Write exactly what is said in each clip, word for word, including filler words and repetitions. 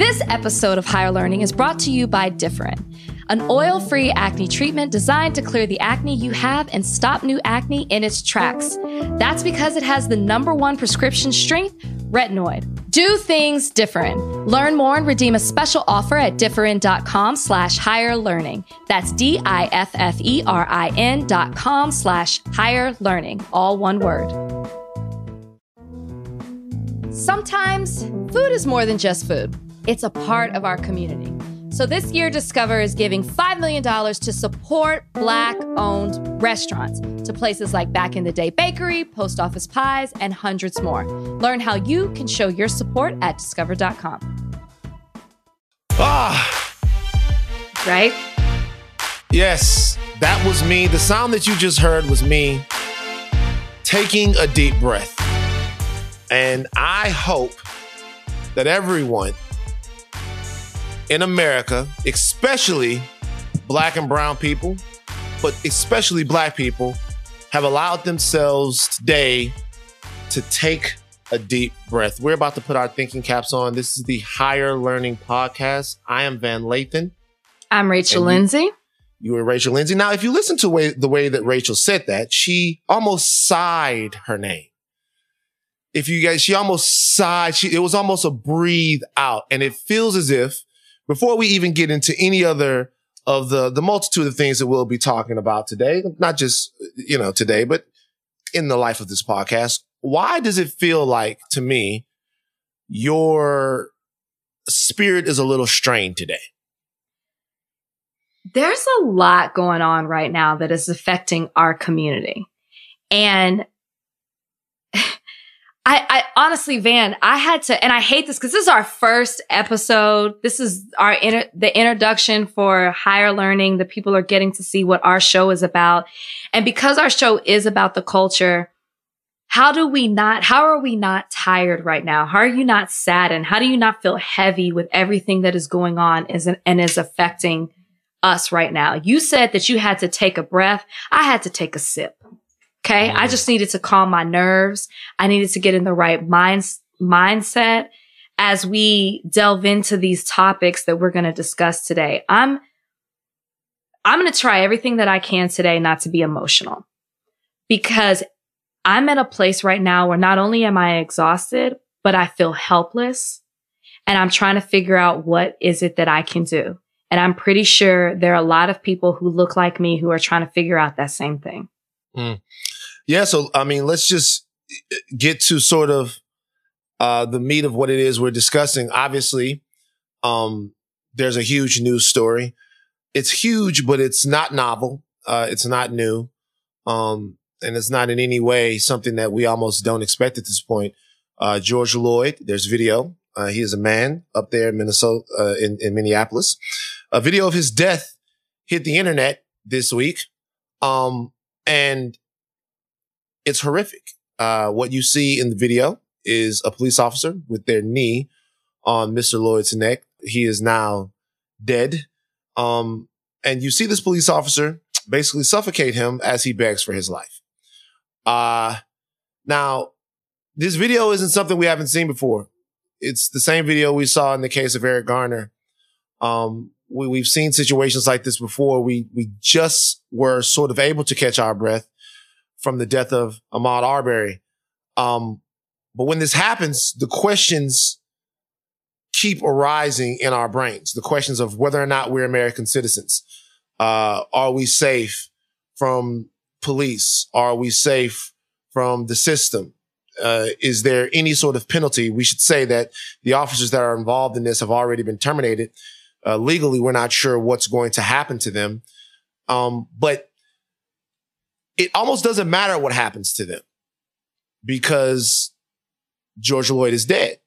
This episode of Higher Learning is brought to you by Differin, an oil-free acne treatment designed to clear the acne you have and stop new acne in its tracks. That's because it has the number one prescription strength, retinoid. Do things Differin. Learn more and redeem a special offer at Differin.com slash higher learning. That's D-I-F-F-E-R-I-N dot com slash higher learning. All one word. Sometimes food is more than just food. It's a part of our community. So this year, Discover is giving five million dollars to support Black-owned restaurants, to places like Back in the Day Bakery, Post Office Pies, and hundreds more. Learn how you can show your support at discover dot com. Ah! Right? Yes, that was me. The sound that you just heard was me taking a deep breath. And I hope that everyone in America, especially Black and brown people, but especially Black people, have allowed themselves today to take a deep breath. We're about to put our thinking caps on. This is the Higher Learning Podcast. I am Van Lathan. I'm Rachel Lindsay. You, you are Rachel Lindsay. Now, if you listen to way, the way that Rachel said that, she almost sighed her name. If you guys, she almost sighed. She, it was almost a breathe out. And it feels as if, before we even get into any other of the, the multitude of things that we'll be talking about today, not just, you know, today, but in the life of this podcast, why does it feel like, to me, your spirit is a little strained today? There's a lot going on right now that is affecting our community. And I, I honestly, Van, I had to, and I hate this because this is our first episode. This is our inter, the introduction for Higher Learning. The people are getting to see what our show is about. And because our show is about the culture, how do we not, how are we not tired right now? How are you not saddened? How do you not feel heavy with everything that is going on and is affecting us right now? You said that you had to take a breath. I had to take a sip. Okay. I just needed to calm my nerves. I needed to get in the right mind, mindset as we delve into these topics that we're going to discuss today. I'm, I'm going to try everything that I can today not to be emotional, because I'm at a place right now where not only am I exhausted, but I feel helpless, and I'm trying to figure out what is it that I can do. And I'm pretty sure there are a lot of people who look like me who are trying to figure out that same thing. Mm. Yeah. So, I mean, let's just get to sort of uh, the meat of what it is we're discussing. Obviously, um, there's a huge news story. It's huge, but it's not novel. Uh, it's not new. Um, and it's not in any way something that we almost don't expect at this point. Uh, George Floyd, there's video. Uh, he is a man up there in Minnesota, uh, in, in Minneapolis. A video of his death hit the internet this week. Um, And it's horrific. Uh, what you see in the video is a police officer with their knee on Mister Lloyd's neck. He is now dead. Um, and you see this police officer basically suffocate him as he begs for his life. Uh, now, this video isn't something we haven't seen before. It's the same video we saw in the case of Eric Garner. Um, We, we've seen situations like this before. We we just were sort of able to catch our breath from the death of Ahmaud Arbery. Um, but when this happens, the questions keep arising in our brains. The questions of whether or not we're American citizens. Uh, are we safe from police? Are we safe from the system? Uh, is there any sort of penalty? We should say that the officers that are involved in this have already been terminated. Uh, legally, we're not sure what's going to happen to them. Um, but it almost doesn't matter what happens to them because George Floyd is dead.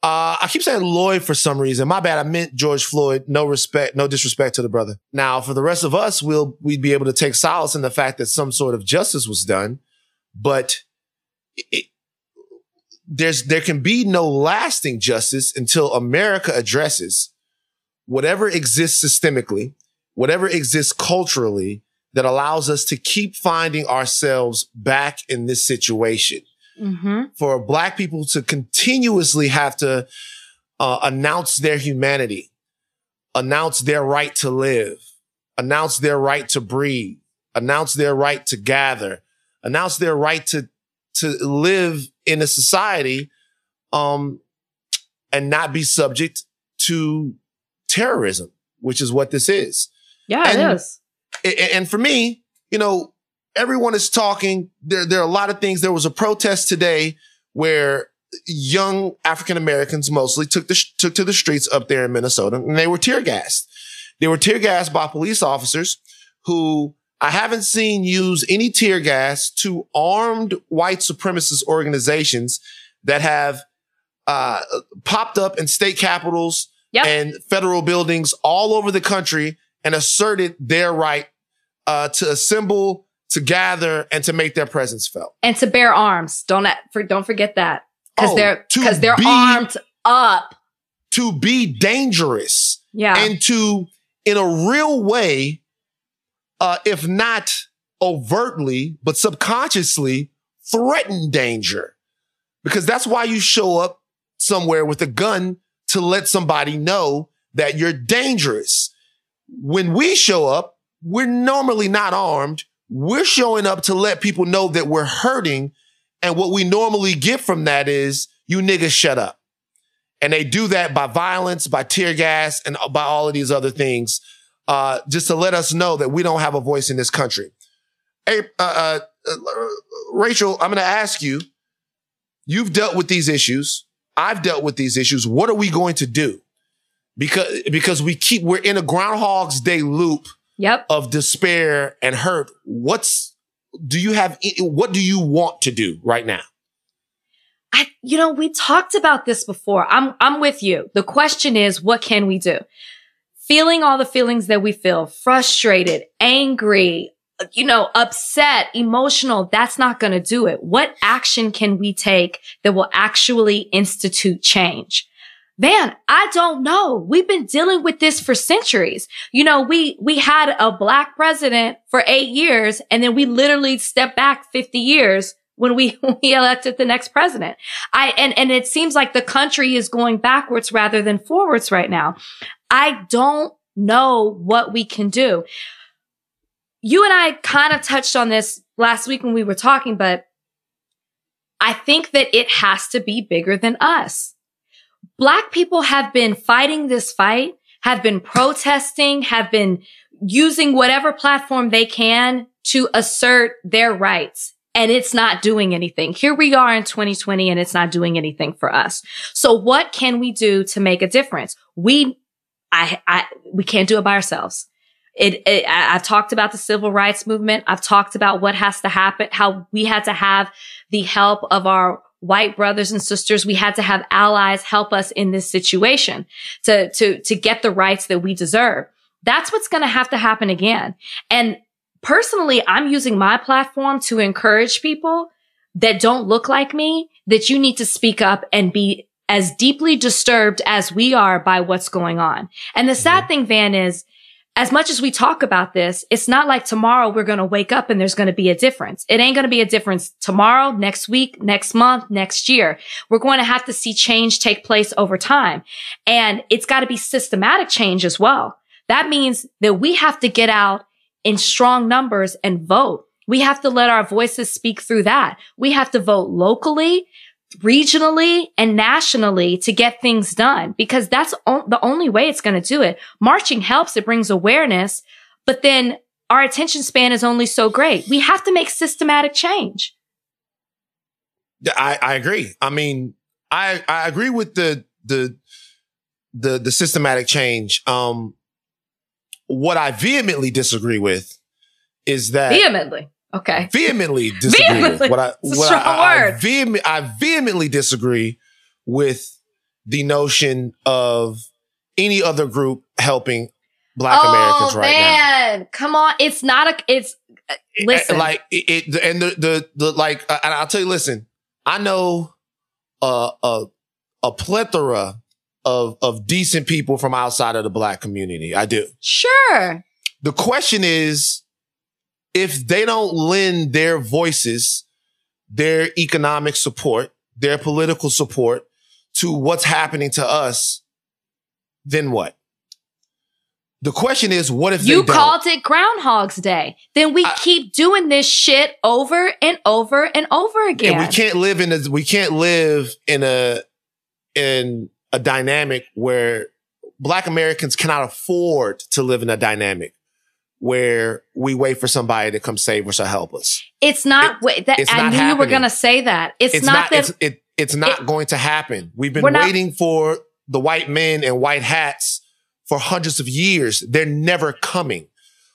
Uh, I keep saying Lloyd for some reason. My bad. I meant George Floyd. No respect, no disrespect to the brother. Now, for the rest of us, we'll, we'd be able to take solace in the fact that some sort of justice was done, but it, there's, there can be no lasting justice until America addresses whatever exists systemically, whatever exists culturally that allows us to keep finding ourselves back in this situation. Mm-hmm. For Black people to continuously have to uh, announce their humanity, announce their right to live, announce their right to breathe, announce their right to gather, announce their right to to live in a society um, and not be subject to terrorism, which is what this is. Yeah, and, it is. And for me, you know, everyone is talking. There, there are a lot of things. There was a protest today where young African-Americans mostly took the, took to the streets up there in Minnesota, and they were tear gassed. They were tear gassed by police officers who I haven't seen use any tear gas to armed white supremacist organizations that have uh, popped up in state capitals yep. and federal buildings all over the country and asserted their right uh, to assemble, to gather, and to make their presence felt. And to bear arms. Don't, don't forget that. Because oh, they're, cause they're be, armed up. To be dangerous. Yeah. And to, in a real way, uh, if not overtly, but subconsciously, threaten danger. Because that's why you show up somewhere with a gun, to let somebody know that you're dangerous. When we show up, we're normally not armed. We're showing up to let people know that we're hurting. And what we normally get from that is, you niggas shut up. And they do that by violence, by tear gas, and by all of these other things, uh, just to let us know that we don't have a voice in this country. Hey, uh, uh, Rachel, I'm going to ask you, you've dealt with these issues. I've dealt with these issues. What are we going to do? Because, because we keep, we're in a Groundhog's Day loop yep. of despair and hurt. What's, Do you have, what do you want to do right now? I, you know, we talked about this before. I'm, I'm with you. The question is, what can we do? Feeling all the feelings that we feel, frustrated, angry, you know, upset, emotional, that's not going to do it. What action can we take that will actually institute change? Man, I don't know. We've been dealing with this for centuries. You know, we, we had a black president for eight years and then we literally stepped back fifty years when we, we elected the next president. I, and, and it seems like the country is going backwards rather than forwards right now. I don't know what we can do. You and I kind of touched on this last week when we were talking, but I think that it has to be bigger than us. Black people have been fighting this fight, have been protesting, have been using whatever platform they can to assert their rights. And it's not doing anything. Here we are in twenty twenty and it's not doing anything for us. So what can we do to make a difference? We, I, I, we can't do it by ourselves. It, it, I've talked about the civil rights movement. I've talked about what has to happen, how we had to have the help of our white brothers and sisters. We had to have allies help us in this situation to, to, to get the rights that we deserve. That's what's going to have to happen again. And personally, I'm using my platform to encourage people that don't look like me, that you need to speak up and be as deeply disturbed as we are by what's going on. And the sad thing, Van, is as much as we talk about this, it's not like tomorrow we're going to wake up and there's going to be a difference. It ain't going to be a difference tomorrow, next week, next month, next year. We're going to have to see change take place over time. And it's got to be systematic change as well. That means that we have to get out in strong numbers and vote. We have to let our voices speak through that. We have to vote locally, regionally, and nationally to get things done, because that's o- the only way it's going to do it. Marching helps. It brings awareness, but then our attention span is only so great. We have to make systematic change. I, I agree. I mean, I, I agree with the, the, the, the systematic change. Um, what I vehemently disagree with is that vehemently. Okay. Vehemently disagree. Vehemently. With what I, it's a what strong I, word. I, I, vehem- I vehemently disagree with the notion of any other group helping Black oh, Americans right man. now. Come on, it's not a. It's uh, listen, it, like it, it, and the the, the like. Uh, and I'll tell you, listen. I know uh, a a plethora of of decent people from outside of the Black community. I do. Sure. The question is, if they don't lend their voices, their economic support, their political support to what's happening to us, then what? The question is, what if you they called don't? It Groundhog's Day? Then we I, keep doing this shit over and over and over again. And we can't live in a we can't live in a in a dynamic where Black Americans cannot afford to live in a dynamic where we wait for somebody to come save us or help us. It's not. It, that, it's I not knew happening. You were going to say that. It's, it's not, not that. It's, it, it's not it, going to happen. We've been waiting not, for the white men and white hats for hundreds of years. They're never coming.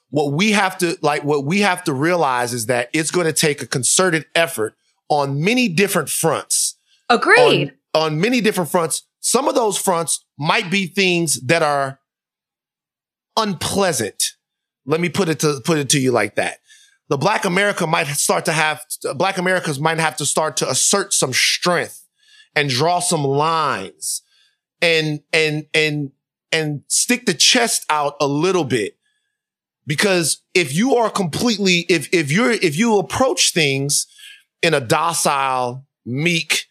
What we have to like, what we have to realize is that it's going to take a concerted effort on many different fronts. Agreed. On, on many different fronts. Some of those fronts might be things that are unpleasant. Let me put it to put it to you like that. The Black America might start to have Black Americans might have to start to assert some strength and draw some lines and and and and stick the chest out a little bit, because if you are completely if if you're if you approach things in a docile, meek,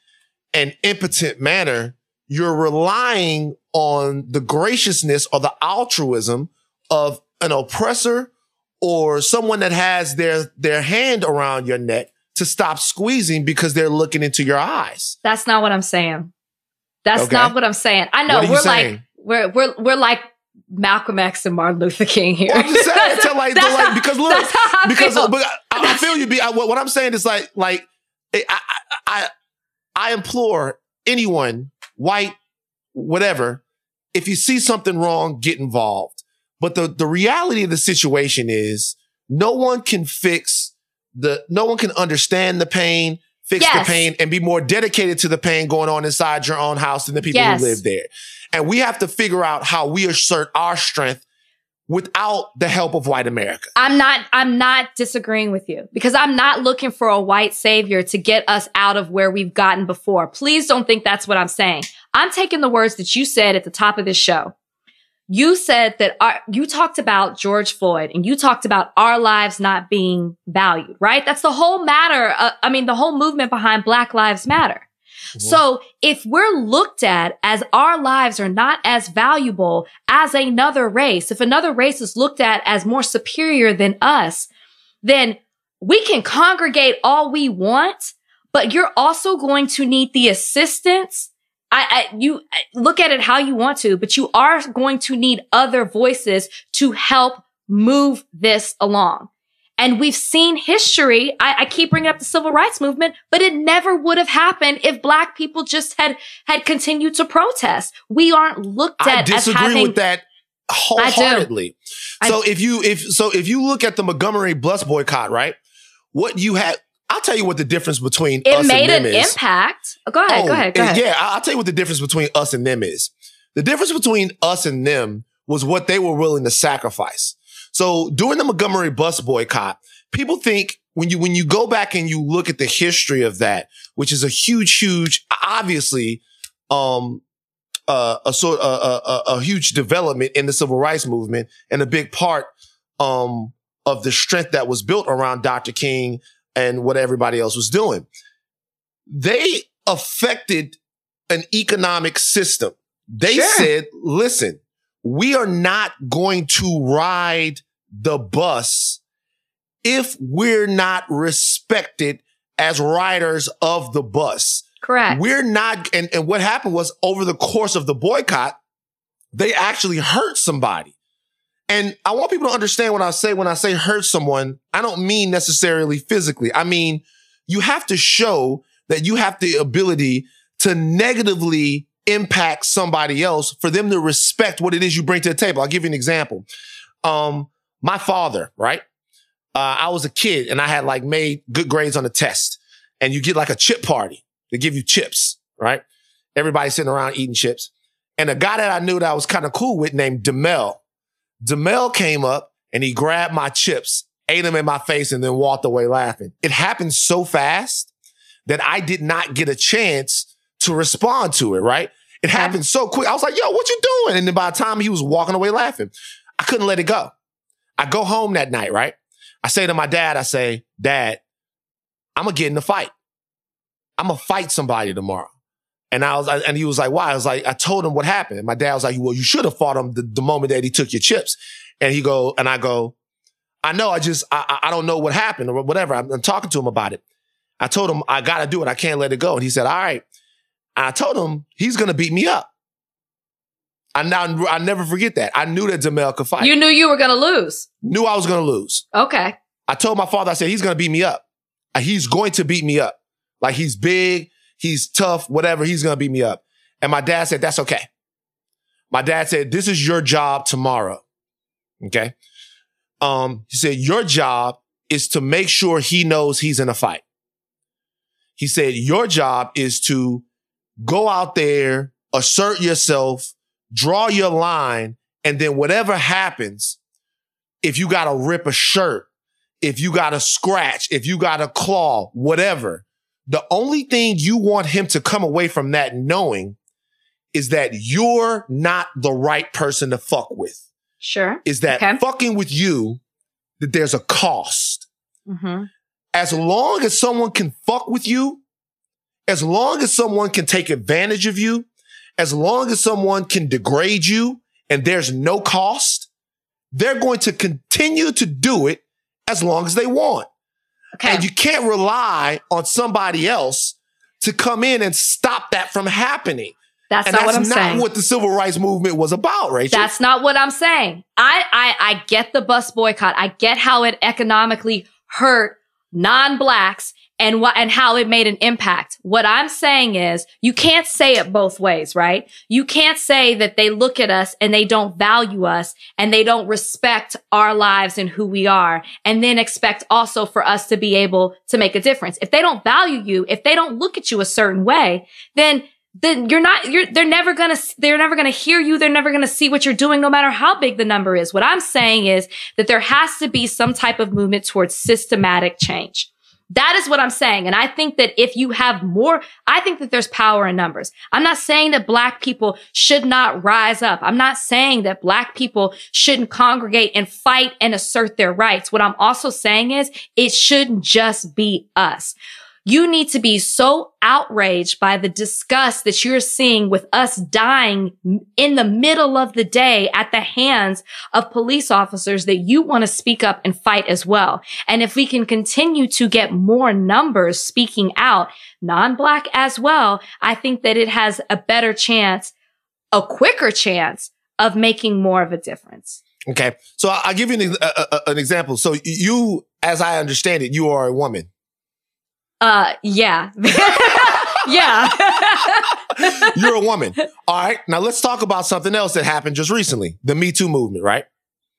and impotent manner, you're relying on the graciousness or the altruism of an oppressor or someone that has their, their hand around your neck to stop squeezing because they're looking into your eyes. That's not what I'm saying. That's okay. not what I'm saying. I know we're saying? like, we're, we're, we're like Malcolm X and Martin Luther King here. Well, I'm just saying, to like, that's how, like, because look, that's how I because feel. But I, I feel you be, I, what I'm saying is like, like, I, I, I, I implore anyone, white, whatever, if you see something wrong, get involved. But the, the reality of the situation is no one can fix the, no one can understand the pain, fix yes. the pain, and be more dedicated to the pain going on inside your own house than the people yes. who live there. And we have to figure out how we assert our strength without the help of white America. I'm not, I'm not disagreeing with you, because I'm not looking for a white savior to get us out of where we've gotten before. Please don't think that's what I'm saying. I'm taking the words that you said at the top of this show. You said that our, you talked about George Floyd and you talked about our lives not being valued, right? That's the whole matter. Uh, I mean, the whole movement behind Black Lives Matter. Mm-hmm. So if we're looked at as our lives are not as valuable as another race, if another race is looked at as more superior than us, then we can congregate all we want, but you're also going to need the assistance. I, I, you look at it how you want to, but you are going to need other voices to help move this along. And we've seen history. I, I keep bringing up the civil rights movement, but it never would have happened if Black people just had, had continued to protest. We aren't looked at as having- I disagree with that wholeheartedly. So if you, if, so if you look at the Montgomery bus boycott, right? What you had- I'll tell you what the difference between it us and them is. It made an impact. Oh, go ahead, oh, go ahead, go ahead. Yeah, I'll tell you what the difference between us and them is. The difference between us and them was what they were willing to sacrifice. So during the Montgomery bus boycott, people think when you when you go back and you look at the history of that, which is a huge, huge, obviously, um, uh, a sort uh, a, a huge development in the civil rights movement and a big part um, of the strength that was built around Doctor King and what everybody else was doing. They affected an economic system. They sure. said, listen, we are not going to ride the bus if we're not respected as riders of the bus. Correct. We're not, and, and what happened was over the course of the boycott, they actually hurt somebody. And I want people to understand when I say, when I say hurt someone, I don't mean necessarily physically. I mean, you have to show that you have the ability to negatively impact somebody else for them to respect what it is you bring to the table. I'll give you an example. Um, my father, right? Uh, I was a kid and I had like made good grades on the test, and you get like a chip party. They give you chips, right? Everybody's sitting around eating chips. And a guy that I knew that I was kind of cool with named Demel, Demel came up and he grabbed my chips, ate them in my face, and then walked away laughing. It happened so fast that I did not get a chance to respond to it, right? It happened so quick. I was like, yo, what you doing? And then by the time he was walking away laughing, I couldn't let it go. I go home that night, right? I say to my dad, I say, Dad, I'm going to get in a fight. I'm going to fight somebody tomorrow. And I was, I, and he was like, why? I was like, I told him what happened. And my dad was like, well, you should have fought him the, the moment that he took your chips. And he go, and I go, I know, I just, I, I don't know what happened or whatever. I'm, I'm talking to him about it. I told him, I got to do it. I can't let it go. And he said, all right. And I told him, he's going to beat me up. I now, I never forget that. I knew that Jamel could fight. You knew you were going to lose. Knew I was going to lose. Okay. I told my father, I said, he's going to beat me up. He's going to beat me up. Like, he's big, he's tough, whatever. He's going to beat me up. And my dad said, that's okay. My dad said, this is your job tomorrow. Okay. Um, he said, your job is to make sure he knows he's in a fight. He said, your job is to go out there, assert yourself, draw your line, and then whatever happens, if you got to rip a shirt, if you got to scratch, if you got to claw, whatever, the only thing you want him to come away from that knowing is that you're not the right person to fuck with. Sure. Is that okay. fucking with you, that there's a cost. Mm-hmm. As long as someone can fuck with you, as long as someone can take advantage of you, as long as someone can degrade you and there's no cost, they're going to continue to do it as long as they want. Okay. And you can't rely on somebody else to come in and stop that from happening. That's and not that's what I'm not saying. That's not what the civil rights movement was about, Rachel. That's not what I'm saying. I, I, I get the bus boycott. I get how it economically hurt non-blacks and wh- and how it made an impact. What I'm saying is, you can't say it both ways, right? You can't say that they look at us and they don't value us and they don't respect our lives and who we are, and then expect also for us to be able to make a difference. If they don't value you, if they don't look at you a certain way, then then you're not, you're, they're never gonna, they're never gonna hear you. They're never gonna see what you're doing, no matter how big the number is. What I'm saying is that there has to be some type of movement towards systematic change. That is what I'm saying. And I think that if you have more, I think that there's power in numbers. I'm not saying that black people should not rise up. I'm not saying that black people shouldn't congregate and fight and assert their rights. What I'm also saying is, it shouldn't just be us. You need to be so outraged by the disgust that you're seeing with us dying in the middle of the day at the hands of police officers that you want to speak up and fight as well. And if we can continue to get more numbers speaking out, non-black as well, I think that it has a better chance, a quicker chance of making more of a difference. Okay. So I'll give you an, a, a, an example. So you, as I understand it, you are a woman. Uh, yeah. Yeah. You're a woman. All right. Now let's talk about something else that happened just recently. The Me Too movement, right?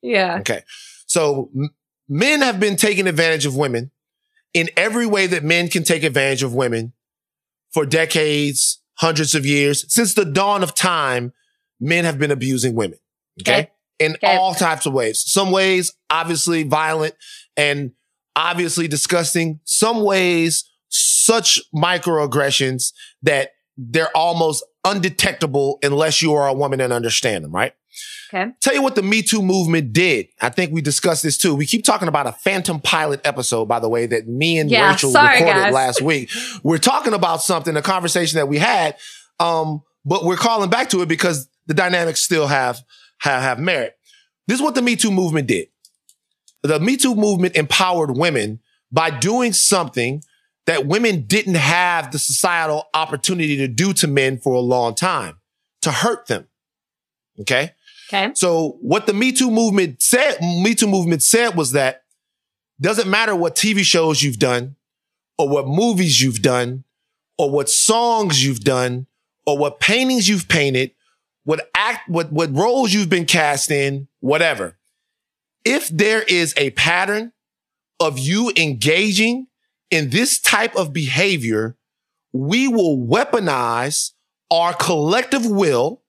Yeah. Okay. So m- men have been taking advantage of women in every way that men can take advantage of women for decades, hundreds of years. Since the dawn of time, men have been abusing women. Okay. okay. In okay. all types of ways. Some ways, obviously violent and obviously disgusting, some ways, such microaggressions that they're almost undetectable unless you are a woman and understand them, right? Okay. Tell you what the Me Too movement did. I think we discussed this too. We keep talking about a phantom pilot episode, by the way, that me and yeah, Rachel sorry, recorded guys. last week. We're talking about something, a conversation that we had, um, but we're calling back to it because the dynamics still have, have, have merit. This is what the Me Too movement did. The Me Too movement empowered women by doing something that women didn't have the societal opportunity to do to men for a long time, to hurt them. Okay? Okay. So what the Me Too movement said, Me Too movement said was that doesn't matter what T V shows you've done or what movies you've done or what songs you've done or what paintings you've painted, what act, what, what roles you've been cast in, whatever. If there is a pattern of you engaging in this type of behavior, we will weaponize our collective will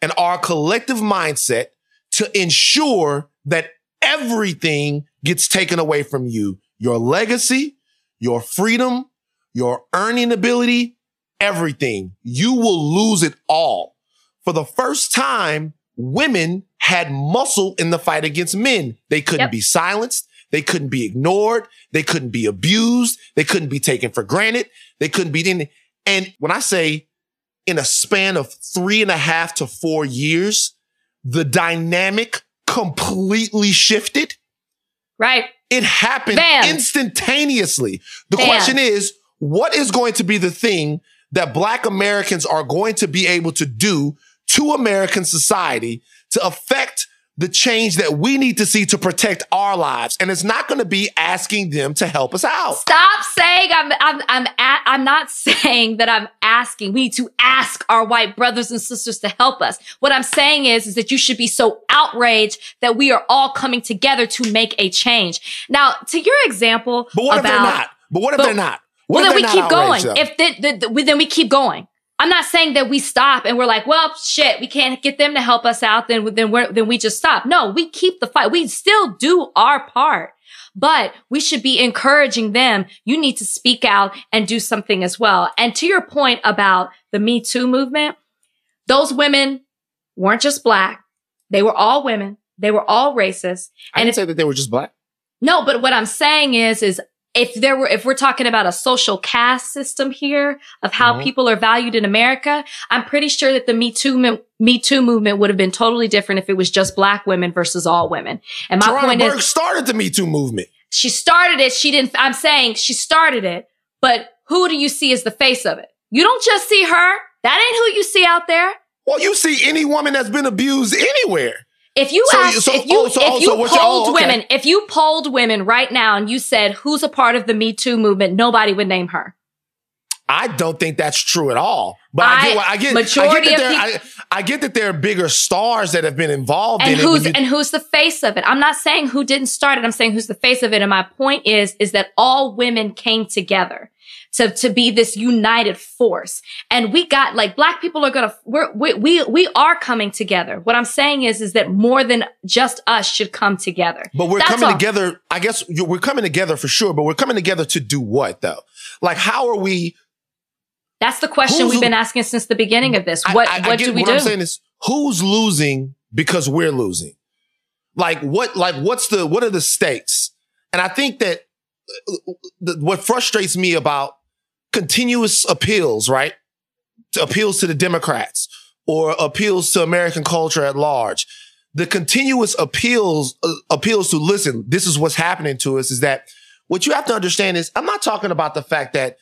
and our collective mindset to ensure that everything gets taken away from you. Your legacy, your freedom, your earning ability, everything. You will lose it all. For the first time, women had muscle in the fight against men. They couldn't yep. be silenced. They couldn't be ignored. They couldn't be abused. They couldn't be taken for granted. They couldn't be... And when I say in a span of three and a half to four years, the dynamic completely shifted. Right. It happened Bam. instantaneously. The Bam. question is, what is going to be the thing that Black Americans are going to be able to do to American society to affect the change that we need to see to protect our lives? And it's not going to be asking them to help us out. Stop saying I'm I'm I'm a, I'm not saying that I'm asking. We need to ask our white brothers and sisters to help us. What I'm saying is, is that you should be so outraged that we are all coming together to make a change. Now, to your example, but what about, if they're not? But what if but, they're not? What well, if then we keep going. Though? If they, the, the, we, then we keep going. I'm not saying that we stop and we're like, well, shit, we can't get them to help us out. Then, then, we're, then we just stop. No, we keep the fight. We still do our part, but we should be encouraging them. You need to speak out and do something as well. And to your point about the Me Too movement, those women weren't just Black. They were all women. They were all racist. I didn't and if, say that they were just Black. No, but what I'm saying is, is If there were, if we're talking about a social caste system here of how mm-hmm. people are valued in America, I'm pretty sure that the Me Too, Me Too movement would have been totally different if it was just Black women versus all women. And my Toronto point Berg is, started the Me Too movement. She started it. She didn't. I'm saying she started it. But who do you see as the face of it? You don't just see her. That ain't who you see out there. Well, you see any woman that's been abused anywhere. If you so, asked, so, if you, oh, so, if you oh, so polled your, oh, okay. women, if you polled women right now and you said, who's a part of the Me Too movement, nobody would name her. I don't think that's true at all. But I, I get, well, I get, majority I get that there, people, I, I get that there are bigger stars that have been involved and in who's, it. You, and who's the face of it? I'm not saying who didn't start it. I'm saying who's the face of it. And my point is, is that all women came together to, to be this united force. And we got, like, Black people are going to, we're, we, we, we are coming together. What I'm saying is, is that more than just us should come together. But we're That's coming all. together. I guess we're coming together for sure, but we're coming together to do what though? Like, how are we? That's the question we've been asking since the beginning of this. What, I, I, I what do we what do? What I'm saying is, who's losing because we're losing? Like what, like what's the, what are the stakes? And I think that the, what frustrates me about continuous appeals, right? Appeals to the Democrats or appeals to American culture at large. The continuous appeals, uh, appeals to listen, this is what's happening to us, is that what you have to understand is, I'm not talking about the fact that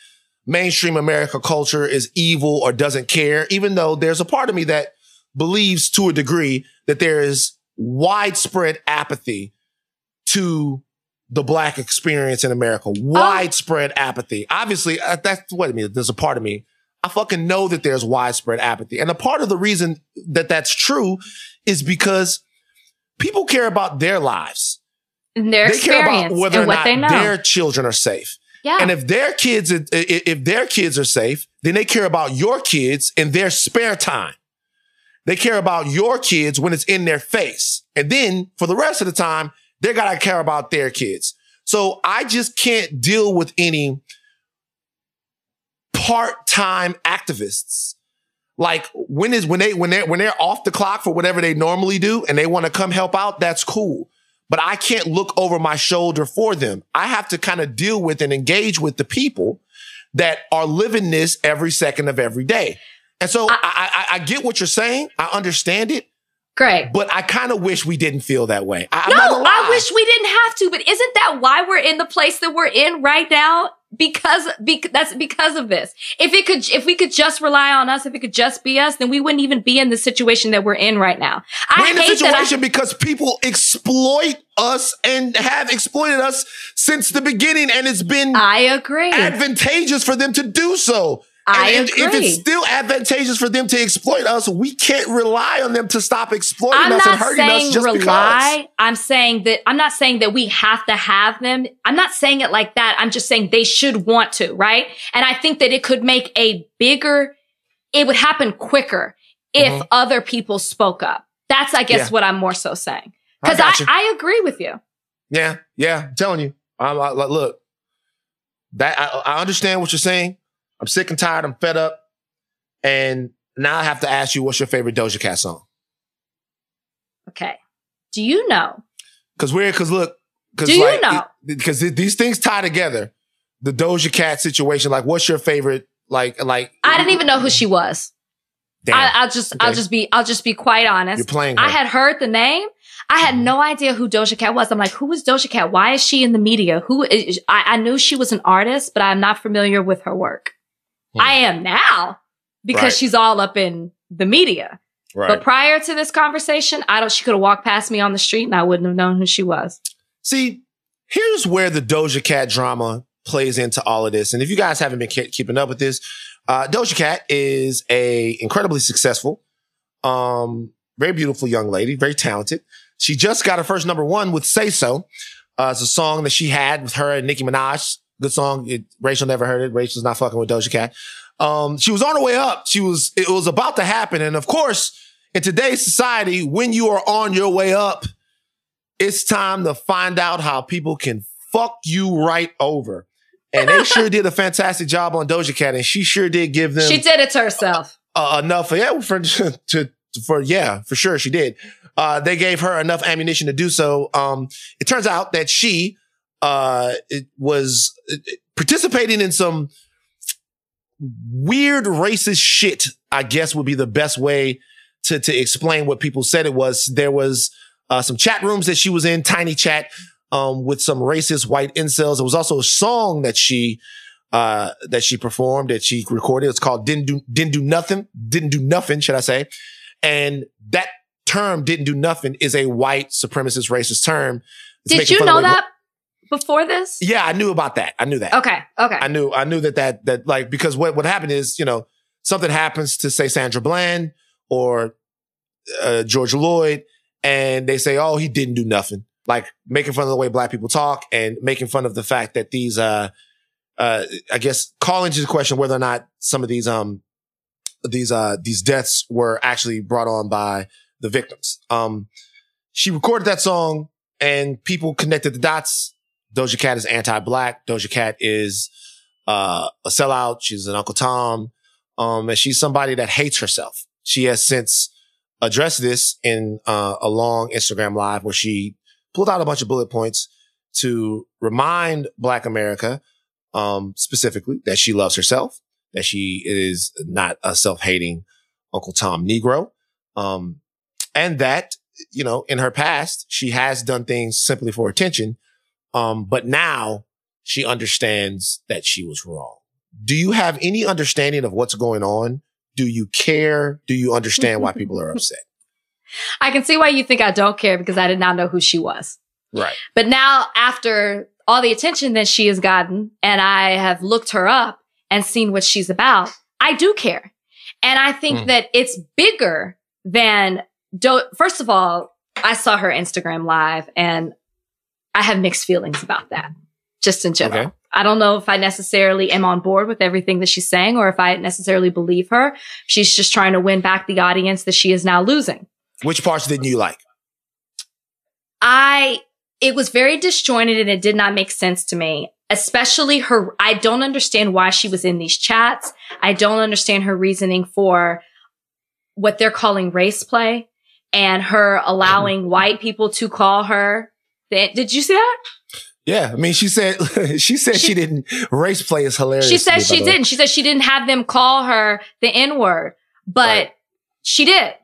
mainstream America culture is evil or doesn't care, even though there's a part of me that believes to a degree that there is widespread apathy to the Black experience in America. Widespread oh. apathy. Obviously, uh, that's what I mean. There's a part of me. I fucking know that there's widespread apathy. And a part of the reason that that's true is because people care about their lives. And their they experience care about whether and or what not their children are safe. Yeah. And if their kids, if their kids are safe, then they care about your kids in their spare time. They care about your kids when it's in their face. And then for the rest of the time, they gotta care about their kids. So I just can't deal with any part-time activists. Like when is when they when they when they're off the clock for whatever they normally do and they want to come help out, that's cool. But I can't look over my shoulder for them. I have to kind of deal with and engage with the people that are living this every second of every day. And so I I, I get what you're saying. I understand it. Great. But I kind of wish we didn't feel that way. I, no, I wish we didn't have to. But isn't that why we're in the place that we're in right now? Because, because that's because of this. If it could, if we could just rely on us, if it could just be us, then we wouldn't even be in the situation that we're in right now. I we're in hate the situation I, because people exploit us and have exploited us since the beginning, and it's been I agree advantageous for them to do so. I and agree. If it's still advantageous for them to exploit us, we can't rely on them to stop exploiting I'm us and hurting us just rely. because. I'm saying that I'm not saying that we have to have them. I'm not saying it like that. I'm just saying they should want to, right? And I think that it could make a bigger, it would happen quicker if mm-hmm. other people spoke up. That's, I guess, yeah. what I'm more so saying. Because I, I, I agree with you. Yeah, yeah, I'm telling you. I'm, I, look, that I, I understand what you're saying. I'm sick and tired. I'm fed up. And now I have to ask you, what's your favorite Doja Cat song? Okay. Do you know? Because we're, because look, because do like, you know? Because these things tie together. The Doja Cat situation, like, what's your favorite? Like, like. I didn't even know who she was. I, I'll just, okay. I'll just be, I'll just be quite honest. You're playing her. I had heard the name. I had no idea who Doja Cat was. I'm like, who is Doja Cat? Why is she in the media? Who is, I, I knew she was an artist, but I'm not familiar with her work. Yeah. I am now because right. she's all up in the media. Right. But prior to this conversation, I don't, she could have walked past me on the street and I wouldn't have known who she was. See, here's where the Doja Cat drama plays into all of this. And if you guys haven't been ke- keeping up with this, uh, Doja Cat is a incredibly successful, um, very beautiful young lady, very talented. She just got her first number one with Say So. Uh, it's a song that she had with her and Nicki Minaj. Good song. It, Rachel never heard it. Rachel's not fucking with Doja Cat. Um, she was on her way up. She was, it was about to happen. And of course, in today's society, when you are on your way up, it's time to find out how people can fuck you right over. And they sure did a fantastic job on Doja Cat. And she sure did give them. She did it to herself. Uh, uh, enough. Yeah, for, to, for, yeah, for sure. She did. Uh, they gave her enough ammunition to do so. Um, it turns out that she uh, it was participating in some weird racist shit, I guess would be the best way to, to explain what people said it was. There was uh, some chat rooms that she was in, Tiny Chat, um, with some racist white incels. There was also a song that she uh, that she performed, that she recorded. It's called Didn't Do, Didn't Do Nothing. Didn't Do Nothing, should I say. And that term Didn't Do Nothing is a white supremacist racist term. It's Did you know that mo- before this? Yeah, I knew about that. I knew that. Okay. Okay. I knew, I knew that, that, that like, because what, what happened is, you know, something happens to say Sandra Bland or uh, George Floyd and they say, oh, he didn't do nothing. Like making fun of the way black people talk and making fun of the fact that these, uh, uh, I guess calling into question whether or not some of these, um, these, uh, these deaths were actually brought on by the victims. Um, she recorded that song and people connected the dots. Doja Cat is anti-black. Doja Cat is uh, a sellout. She's an Uncle Tom. Um, and she's somebody that hates herself. She has since addressed this in uh, a long Instagram live where she pulled out a bunch of bullet points to remind black America um, specifically that she loves herself, that she is not a self-hating Uncle Tom Negro. Um, And that, you know, in her past, she has done things simply for attention. Um, but now she understands that she was wrong. Do you have any understanding of what's going on? Do you care? Do you understand why people are upset? I can see why you think I don't care because I did not know who she was. Right. But now after all the attention that she has gotten and I have looked her up and seen what she's about, I do care. And I think mm. that it's bigger than... Do- First of all, I saw her Instagram live and I have mixed feelings about that, just in general. Okay. I don't know if I necessarily am on board with everything that she's saying or if I necessarily believe her. She's just trying to win back the audience that she is now losing. Which parts didn't you like? I, it was very disjointed and it did not make sense to me, especially her. I don't understand why she was in these chats. I don't understand her reasoning for what they're calling race play. And her allowing white people to call her. Did you see that? Yeah. I mean, she said, she said she, she didn't. Race play is hilarious. She said she didn't. She said she didn't have them call her the N word, but right. she did.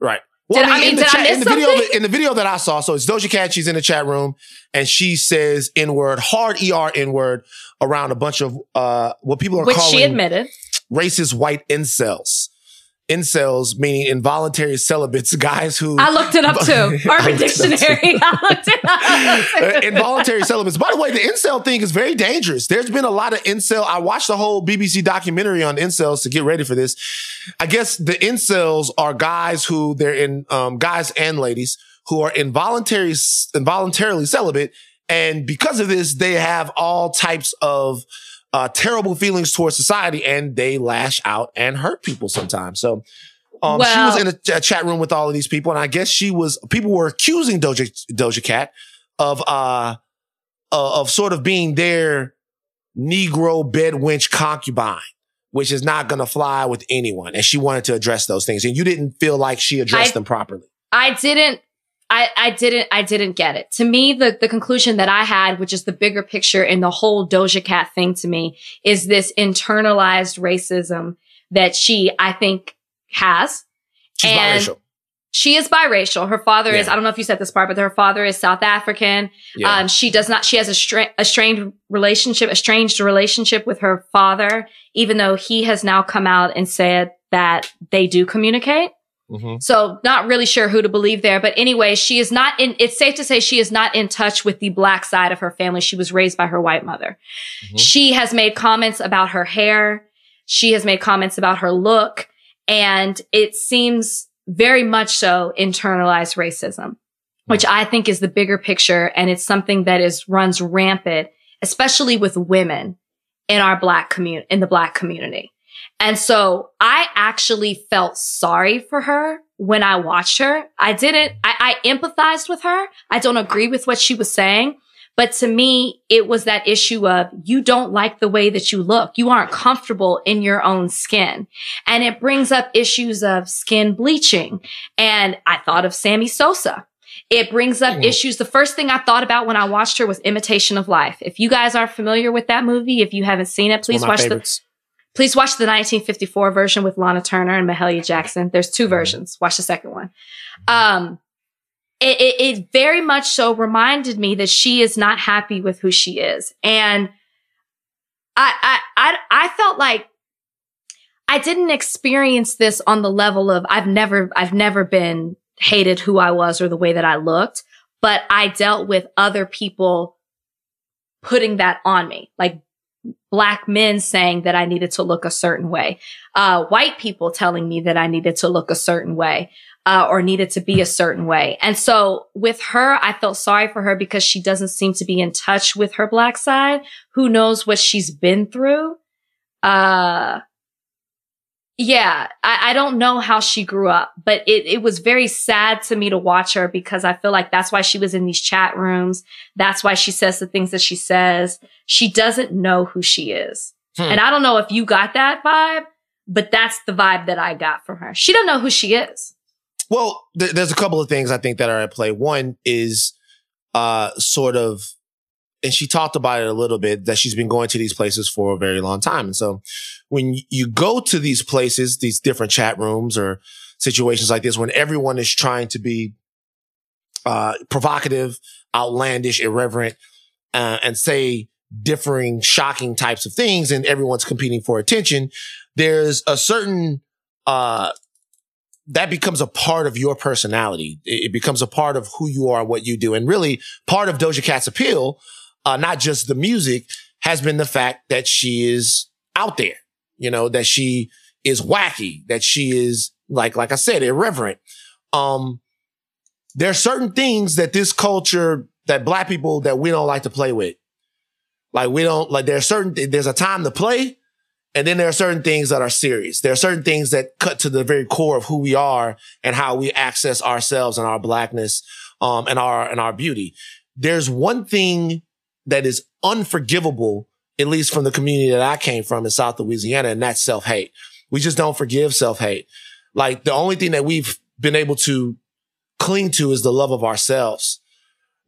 Right. Well, did I mean, in the, chat, in the video, in the video that I saw, so it's Doja Cat. She's in the chat room and she says N word, hard E R N word around a bunch of, uh, what people are Which calling she admitted. racist white incels. Incels, meaning involuntary celibates, guys who... I looked it up too. Urban Dictionary. I looked it up. Too. Involuntary celibates. By the way, the incel thing is very dangerous. There's been a lot of incel... I watched the whole B B C documentary on incels to get ready for this. I guess the incels are guys who... They're in... Um, guys and ladies who are involuntary, involuntarily celibate. And because of this, they have all types of... Uh, terrible feelings towards society, and they lash out and hurt people sometimes. So um, well, she was in a, a chat room with all of these people, and I guess she was, people were accusing Doja Doja Cat of uh, uh, of sort of being their Negro bedwench concubine, which is not going to fly with anyone. And she wanted to address those things, and you didn't feel like she addressed I, them properly. I didn't. I, I didn't, I didn't get it. To me, the, the conclusion that I had, which is the bigger picture in the whole Doja Cat thing to me, is this internalized racism that she, I think, has. She's and biracial. She is biracial. Her father yeah. is, I don't know if you said this part, but her father is South African. Yeah. Um, she does not, she has a, stra- a strained relationship, a strange relationship with her father, even though he has now come out and said that they do communicate. Mm-hmm. So not really sure who to believe there. But anyway, she is not in, it's safe to say she is not in touch with the black side of her family. She was raised by her white mother. Mm-hmm. She has made comments about her hair. She has made comments about her look. And it seems very much so internalized racism, mm-hmm. which I think is the bigger picture. And it's something that is runs rampant, especially with women in our black community, in the black community. And so I actually felt sorry for her when I watched her. I didn't, I, I empathized with her. I don't agree with what she was saying. But to me, it was that issue of you don't like the way that you look. You aren't comfortable in your own skin. And it brings up issues of skin bleaching. And I thought of Sammy Sosa. It brings up mm. issues. The first thing I thought about when I watched her was Imitation of Life. If you guys aren't familiar with that movie, if you haven't seen it, please watch favorites. the... Please watch the nineteen fifty-four version with Lana Turner and Mahalia Jackson. There's two versions. Watch the second one. Um, it, it, it very much so reminded me that she is not happy with who she is. And I, I, I, I felt like I didn't experience this on the level of I've never, I've never been hated who I was or the way that I looked, but I dealt with other people putting that on me. Like, Black men saying that I needed to look a certain way. Uh, white people telling me that I needed to look a certain way, uh, or needed to be a certain way. And so with her, I felt sorry for her because she doesn't seem to be in touch with her black side. Who knows what she's been through? Uh, yeah, I, I don't know how she grew up, but it, it was very sad to me to watch her because I feel like that's why she was in these chat rooms. That's why she says the things that she says. She doesn't know who she is. Hmm. And I don't know if you got that vibe, but that's the vibe that I got from her. She doesn't know who she is. Well, th- there's a couple of things I think that are at play. One is uh, sort of, and she talked about it a little bit, that she's been going to these places for a very long time. And so when you go to these places, these different chat rooms or situations like this, when everyone is trying to be uh, provocative, outlandish, irreverent, uh, and say differing, shocking types of things, and everyone's competing for attention, there's a certain, uh, that becomes a part of your personality. It becomes a part of who you are, what you do. And really part of Doja Cat's appeal, uh, not just the music, has been the fact that she is out there. You know, that she is wacky, that she is, like, like I said, irreverent. Um, there are certain things that this culture, that black people, that we don't like to play with. Like we don't, like there are certain, th- there's a time to play. And then there are certain things that are serious. There are certain things that cut to the very core of who we are and how we access ourselves and our blackness, um, and our, and our beauty. There's one thing that is unforgivable, at least from the community that I came from in South Louisiana, and that's self-hate. We just don't forgive self-hate. Like, the only thing that we've been able to cling to is the love of ourselves.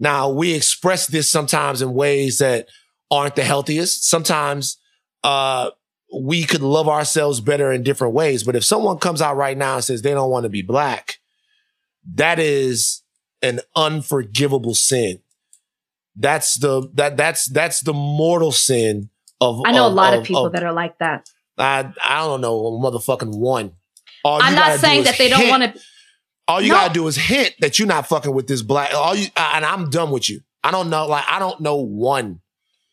Now, we express this sometimes in ways that aren't the healthiest. Sometimes uh we could love ourselves better in different ways. But if someone comes out right now and says they don't want to be black, that is an unforgivable sin. That's the that that's that's the mortal sin of. I know of, a lot of, of people of, that are like that. I I don't know a motherfucking one. All I'm not saying that they hint, don't want to. All you no. gotta do is hint that you're not fucking with this black. All you and I'm done with you. I don't know. Like I don't know one.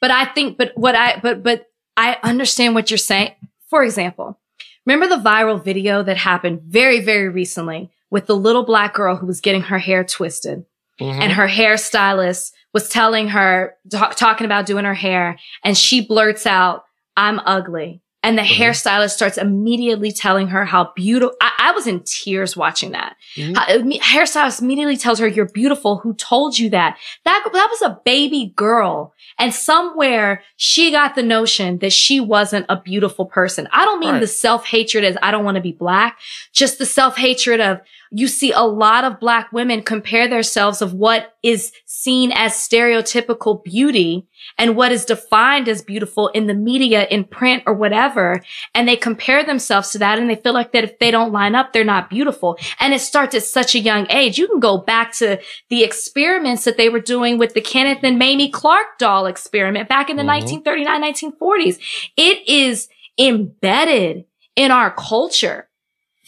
But I think. But what I. But but I understand what you're saying. For example, remember the viral video that happened very very recently with the little black girl who was getting her hair twisted, mm-hmm. and her hairstylist was telling her, talk, talking about doing her hair, and she blurts out, "I'm ugly." And the mm-hmm. hairstylist starts immediately telling her how beautiful. I, I was in tears watching that. Mm-hmm. How, hairstylist immediately tells her, "You're beautiful. Who told you that?" That, that was a baby girl. And somewhere she got the notion that she wasn't a beautiful person. I don't mean right. the self-hatred as I don't want to be black, just the self-hatred of, you see a lot of black women compare themselves of what is seen as stereotypical beauty and what is defined as beautiful in the media, in print or whatever. And they compare themselves to that. And they feel like that if they don't line up, they're not beautiful. And it starts at such a young age. You can go back to the experiments that they were doing with the Kenneth and Mamie Clark doll experiment back in the mm-hmm. nineteen thirty-nine, nineteen forties. It is embedded in our culture.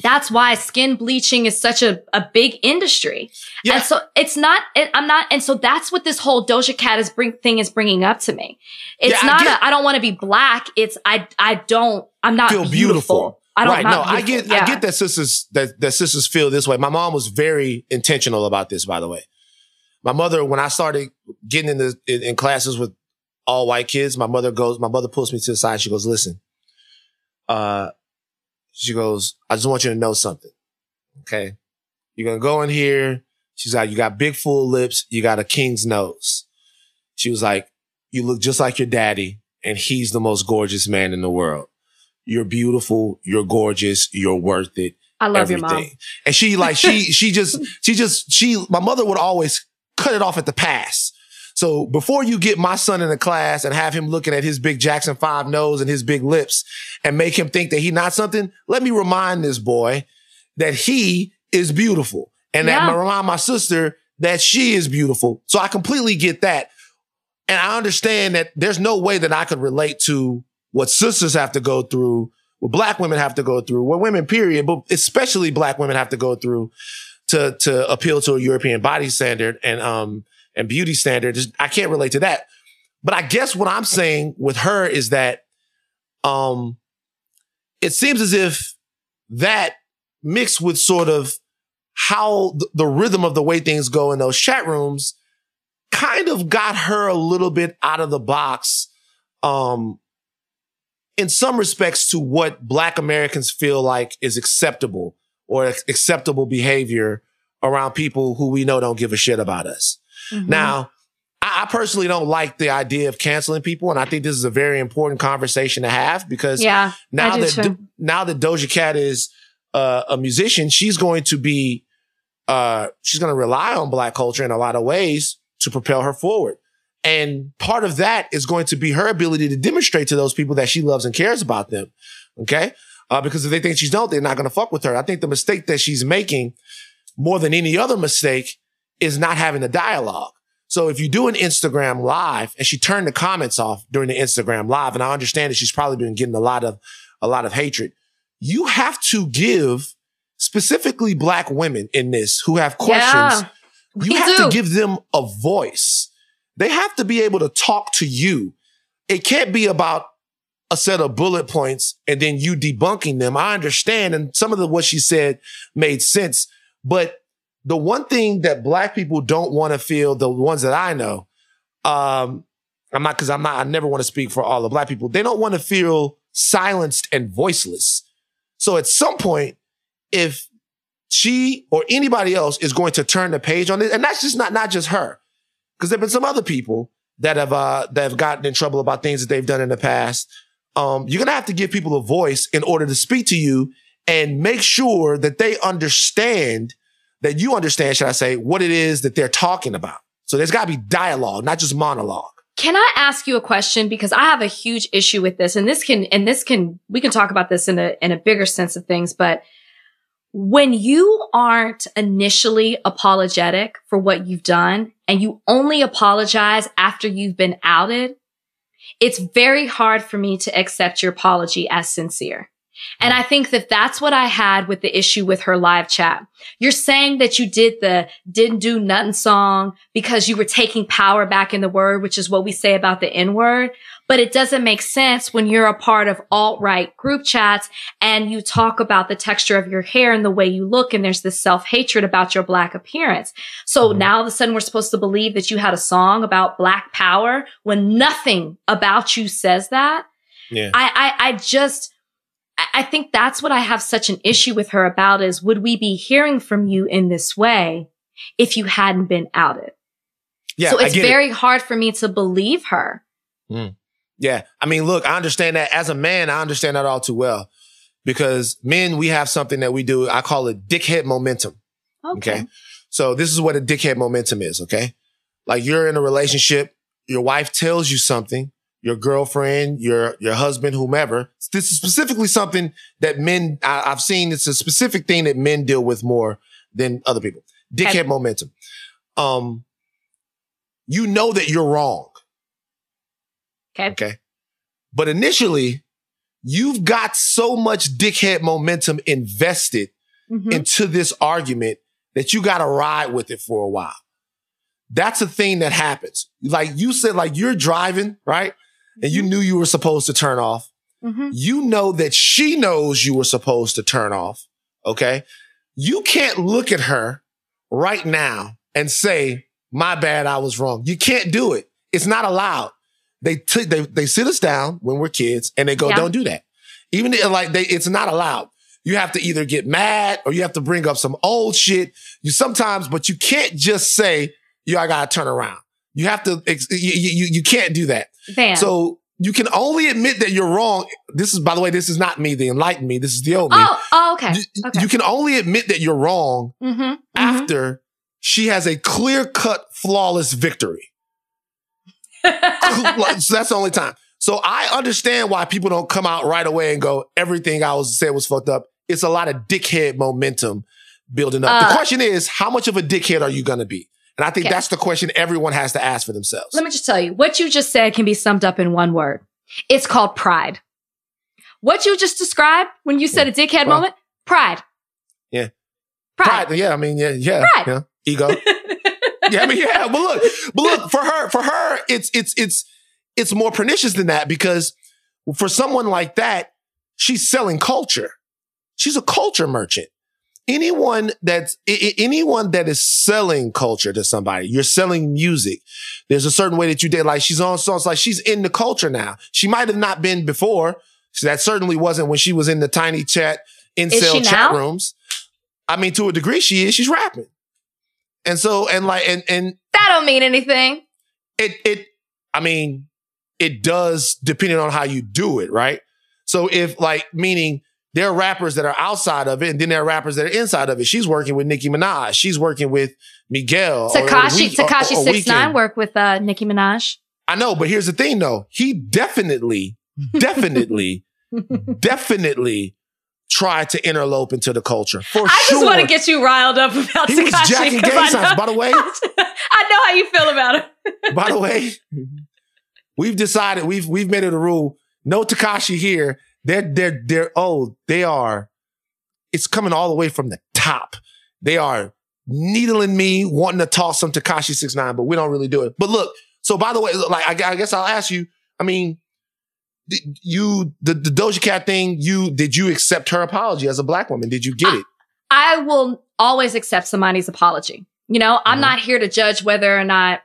That's why skin bleaching is such a, a big industry. Yeah. And so it's not, it, I'm not, and so that's what this whole Doja Cat is bring, thing is bringing up to me. It's yeah, not, I, a, I don't want to be black. It's, I, I don't, I'm not feel beautiful. beautiful. I don't, right. No, beautiful. I get, yeah. I get that sisters, that, that sisters feel this way. My mom was very intentional about this, by the way. My mother, when I started getting in the, in, in classes with all white kids, my mother goes, my mother pulls me to the side. She goes, listen, uh, she goes, I just want you to know something. Okay. You're going to go in here. She's like, you got big, full lips. You got a king's nose. She was like, you look just like your daddy, and he's the most gorgeous man in the world. You're beautiful. You're gorgeous. You're worth it. I love everything. Your mom. And she like, she, she just, she just, she, my mother would always cut it off at the pass. So before you get my son in the class and have him looking at his big Jackson five nose and his big lips and make him think that he not something, let me remind this boy that he is beautiful. And yeah. that I remind my sister that she is beautiful. So I completely get that. And I understand that there's no way that I could relate to what sisters have to go through, what black women have to go through, what women, period, but especially black women have to go through to, to appeal to a European body standard and, um, and beauty standards. I can't relate to that. But I guess what I'm saying with her is that um, it seems as if that mixed with sort of how th- the rhythm of the way things go in those chat rooms kind of got her a little bit out of the box um, in some respects to what Black Americans feel like is acceptable or ac- acceptable behavior around people who we know don't give a shit about us. Mm-hmm. Now, I, I personally don't like the idea of canceling people. And I think this is a very important conversation to have because yeah, now that do, now that Doja Cat is uh, a musician, she's going to be, uh, she's going to rely on Black culture in a lot of ways to propel her forward. And part of that is going to be her ability to demonstrate to those people that she loves and cares about them. Okay. Uh, because if they think she don't, they're not going to fuck with her. I think the mistake that she's making more than any other mistake is not having a dialogue. So if you do an Instagram live and she turned the comments off during the Instagram live, and I understand that she's probably been getting a lot of, a lot of hatred. You have to give specifically Black women in this who have questions. Yeah, you have do. to give them a voice. They have to be able to talk to you. It can't be about a set of bullet points and then you debunking them. I understand. And some of the, what she said made sense, but the one thing that Black people don't want to feel, the ones that I know, um, I'm not, cause I'm not, I never want to speak for all the Black people. They don't want to feel silenced and voiceless. So at some point, if she or anybody else is going to turn the page on it, and that's just not, not just her, cause there've been some other people that have, uh, that have gotten in trouble about things that they've done in the past. Um, you're going to have to give people a voice in order to speak to you and make sure that they understand that you understand, should I say, what it is that they're talking about. So there's got to be dialogue, not just monologue. Can I ask you a question? Because I have a huge issue with this, and this can, and this can, we can talk about this in a, in a bigger sense of things, but when you aren't initially apologetic for what you've done and you only apologize after you've been outed, it's very hard for me to accept your apology as sincere. And I think that that's what I had with the issue with her live chat. You're saying that you did the didn't do nothing song because you were taking power back in the word, which is what we say about the N word. But it doesn't make sense when you're a part of alt-right group chats and you talk about the texture of your hair and the way you look, and there's this self-hatred about your Black appearance. So mm-hmm. now all of a sudden we're supposed to believe that you had a song about Black power when nothing about you says that. Yeah. I, I, I just... I think that's what I have such an issue with her about is, would we be hearing from you in this way if you hadn't been outed? Yeah, so it's very it. hard for me to believe her. Mm. Yeah. I mean, look, I understand that as a man, I understand that all too well, because men, we have something that we do. I call it dickhead momentum. Okay. okay? So this is what a dickhead momentum is. Okay. Like you're in a relationship, your wife tells you something, your girlfriend, your your husband, whomever. This is specifically something that men, I, I've seen, it's a specific thing that men deal with more than other people. Dickhead and- momentum. Um, you know that you're wrong. Okay. Okay. But initially, you've got so much dickhead momentum invested mm-hmm. into this argument that you got to ride with it for a while. That's a thing that happens. Like you said, like you're driving, right? And you knew you were supposed to turn off. Mm-hmm. You know that she knows you were supposed to turn off. Okay. You can't look at her right now and say, my bad, I was wrong. You can't do it. It's not allowed. They t- they they sit us down when we're kids and they go, yeah. don't do that. Even if, like they, it's not allowed. You have to either get mad or you have to bring up some old shit. You sometimes, but you can't just say, yo, I gotta turn around. You have to. Ex- you, you you can't do that. Damn. So you can only admit that you're wrong. This is, by the way, this is not me, the enlightened me. This is the old me. Oh, oh okay. You, okay. You can only admit that you're wrong mm-hmm. after mm-hmm. she has a clear-cut, flawless victory. So that's the only time. So I understand why people don't come out right away and go, everything I was said was fucked up. It's a lot of dickhead momentum building up. Uh, the question is, how much of a dickhead are you going to be? And I think okay. that's the question everyone has to ask for themselves. Let me just tell you, what you just said can be summed up in one word. It's called pride. What you just described when you said yeah. a dickhead well, moment, pride. Yeah. Pride. pride. Yeah, I mean, yeah, yeah. Pride. yeah. Ego. Yeah, I mean, yeah, but look, but look, for her, for her, it's it's it's it's more pernicious than that, because for someone like that, she's selling culture. She's a culture merchant. Anyone that's I- anyone that is selling culture to somebody, you're selling music. There's a certain way that you did. Like she's on songs, like she's in the culture now. She might have not been before. So that certainly wasn't when she was in the Tiny Chat incel chat now? rooms. I mean, to a degree, she is. She's rapping. And so, and like, and, and. That don't mean anything. It, it, I mean, it does depending on how you do it, right? So if like, meaning there are rappers that are outside of it and then there are rappers that are inside of it. She's working with Nicki Minaj. She's working with Miguel. Tekashi, Tekashi six nine work with uh, Nicki Minaj. I know, but here's the thing though. He definitely, definitely, definitely. Try to interlope into the culture. For I sure. just want to get you riled up about he Tekashi. Was jacking gang signs. By the way, I know how you feel about him. By the way, we've decided we've we've made it a rule. No Tekashi here. They're they're they're oh they are. It's coming all the way from the top. They are needling me, wanting to toss some Tekashi six nine, but we don't really do it. But look, so by the way, like I, I guess I'll ask you. I mean. You, the, the Doja Cat thing, you, did you accept her apology as a black woman? Did you get it? I, I will always accept somebody's apology. You know, I'm mm-hmm. not here to judge whether or not,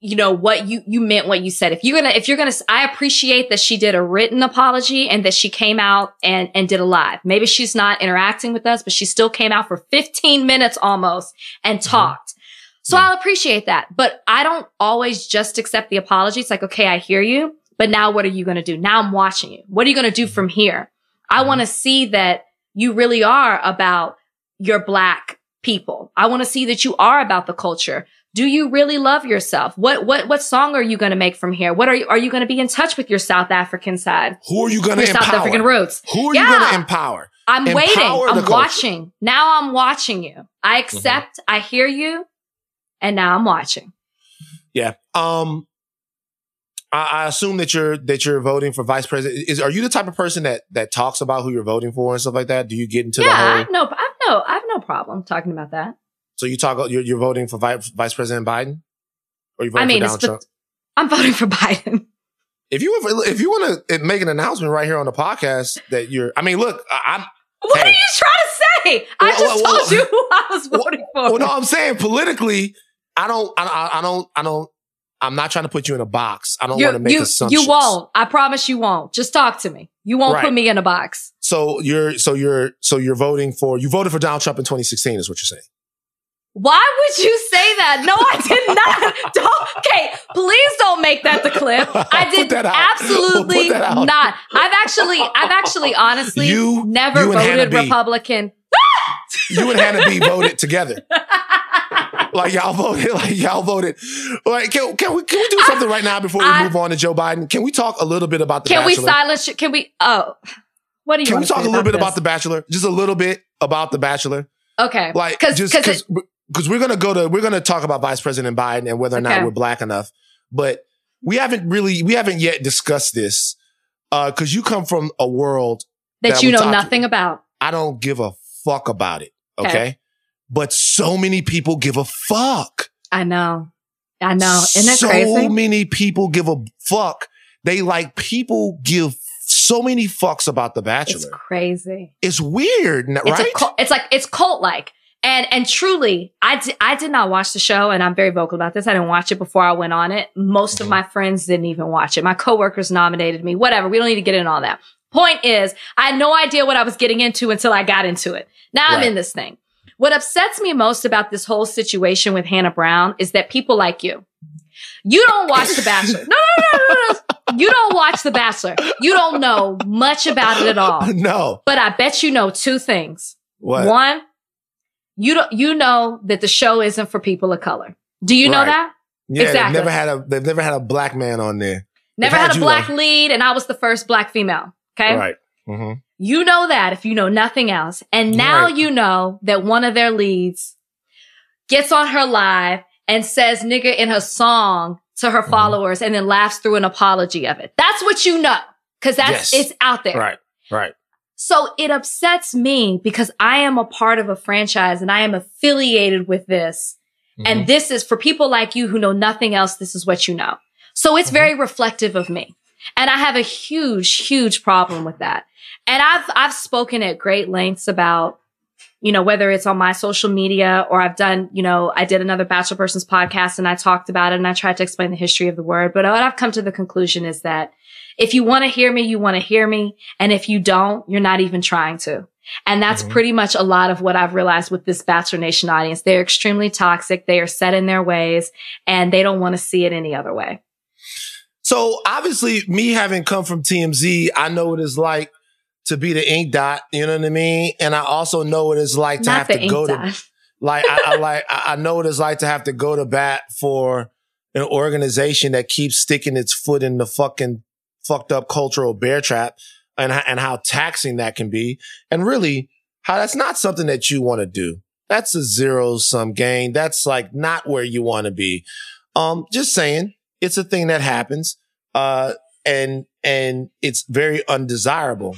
you know, what you, you meant what you said. If you're going to, if you're going to, I appreciate that she did a written apology and that she came out and, and did a live. Maybe she's not interacting with us, but she still came out for fifteen minutes almost and talked. Mm-hmm. So yeah. I'll appreciate that, but I don't always just accept the apology. It's like, okay, I hear you. But now what are you going to do? Now I'm watching you. What are you going to do from here? I want to see that you really are about your black people. I want to see that you are about the culture. Do you really love yourself? What what what song are you going to make from here? What are you are you going to be in touch with your South African side? Who are you going to empower? South African roots. Who are yeah. you going to empower? I'm empower waiting. I'm culture. watching. Now I'm watching you. I accept. Mm-hmm. I hear you. And now I'm watching. Yeah. Um I assume that you're that you're voting for vice president. Is are you the type of person that that talks about who you're voting for and stuff like that? Do you get into yeah, the whole? Yeah, I have no, I have no, I have no problem talking about that. So you talk, you're, you're voting for vice, vice President Biden, or you voting I mean, for Donald Trump? The, I'm voting for Biden. If you if you want to make an announcement right here on the podcast that you're, I mean, look, I'm. What hey, are you trying to say? Well, I just well, told well, you who I was voting well, for. Well, no, I'm saying politically, I don't, I, I don't, I don't. I'm not trying to put you in a box. I don't you, want to make you, assumptions. You won't. I promise you won't. Just talk to me. You won't right. put me in a box. So you're, so you're, so you're voting for, you voted for Donald Trump in twenty sixteen is what you're saying. Why would you say that? No, I did not. Don't, okay. Please don't make that the clip. I did absolutely we'll not. I've actually, I've actually honestly you, never you voted Republican. You and Hannah B voted together. Like y'all voted. Like y'all voted. Like can, can we can we do something I, right now before we I, move on to Joe Biden? Can we talk a little bit about the Can Bachelor? We silence? Can we? Oh, what do you? Can we talk a little bit this? about the Bachelor? Just a little bit about the Bachelor. Okay. Like Cause, just because because we're gonna go to we're gonna talk about Vice President Biden and whether or okay. not we're black enough, but we haven't really we haven't yet discussed this because uh, you come from a world that, that you know nothing to. about. I don't give a fuck about it. Okay? okay. But so many people give a fuck. I know. I know. Isn't that so crazy? So many people give a fuck. They like people give so many fucks about The Bachelor. It's crazy. It's weird, right? It's, a cult, it's like, it's cult-like. And and truly, I, di- I did not watch the show, and I'm very vocal about this. I didn't watch it before I went on it. Most mm-hmm. of my friends didn't even watch it. My coworkers nominated me. Whatever. We don't need to get into all that. Point is, I had no idea what I was getting into until I got into it. Now right. I'm in this thing. What upsets me most about this whole situation with Hannah Brown is that people like you, you don't watch The Bachelor. No, no, no, no, no. You don't watch The Bachelor. You don't know much about it at all. No. But I bet you know two things. What? One, you don't, you know that the show isn't for people of color. Do you right. know that? Yeah, exactly. They've never had a, they've never had a black man on there. Never had, had a black know. lead, and I was the first black female. Okay. Right. Mm-hmm. You know that if you know nothing else. And now right. you know that one of their leads gets on her live and says nigga in her song to her mm-hmm. followers and then laughs through an apology of it. That's what you know. Cause that's, yes. it's out there. Right. Right. So it upsets me because I am a part of a franchise and I am affiliated with this. Mm-hmm. And this is for people like you who know nothing else. This is what you know. So it's mm-hmm. very reflective of me. And I have a huge, huge problem with that. And I've, I've spoken at great lengths about, you know, whether it's on my social media or I've done, you know, I did another Bachelor Persons podcast and I talked about it and I tried to explain the history of the word. But what I've come to the conclusion is that if you want to hear me, you want to hear me. And if you don't, you're not even trying to. And that's mm-hmm. pretty much a lot of what I've realized with this Bachelor Nation audience. They're extremely toxic. They are set in their ways and they don't want to see it any other way. So obviously me having come from T M Z, I know what it's like to be the ink dot, you know what I mean? And I also know what it's like to Not have to go dot. to, like, I, I like, I know what it's like to have to go to bat for an organization that keeps sticking its foot in the fucking fucked up cultural bear trap and, and how taxing that can be. And really how that's not something that you want to do. That's a zero sum game. That's like not where you want to be. Um, just saying it's a thing that happens. Uh, and, and it's very undesirable.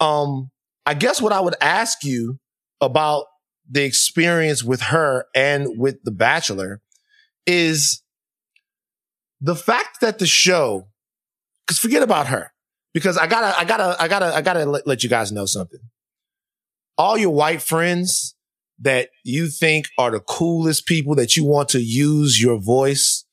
Um, I guess what I would ask you about the experience with her and with The Bachelor is the fact that the show, because forget about her, because I gotta, I gotta, I gotta, I gotta let you guys know something. All your white friends that you think are the coolest people that you want to use your voice,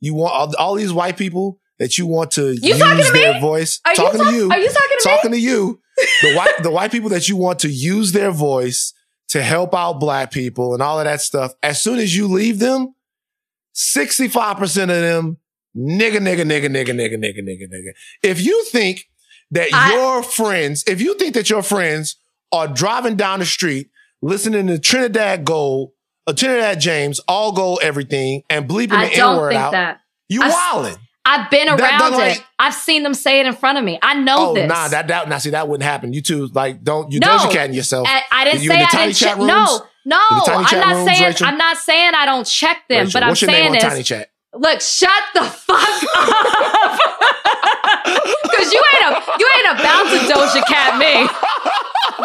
you want all, all these white people that you want to you use to their me? voice, are talking you talk- to you, are you talking to talking me? to you. the white, the white people that you want to use their voice to help out black people and all of that stuff. As soon as you leave them, sixty-five percent of them, nigga, nigga, nigga, nigga, nigga, nigga, nigga, nigga. If you think that I, your friends, if you think that your friends are driving down the street, listening to Trinidad Gold, uh, Trinidad James, all gold, everything, and bleeping I the N word out, that. you wildin'. I've been around that, that, like, it. I've seen them say it in front of me. I know oh, this. Oh, nah, that, that, now see, that wouldn't happen. You two, like, don't, you no, Doja Cat yourself. I, I didn't say I didn't check. No, no, I'm not rooms, saying, Rachel? I'm not saying I don't check them, Rachel, but I'm saying this. What's your name on Tiny Chat? Look, shut the fuck up. Because you ain't, a, you ain't about to Doja Cat me.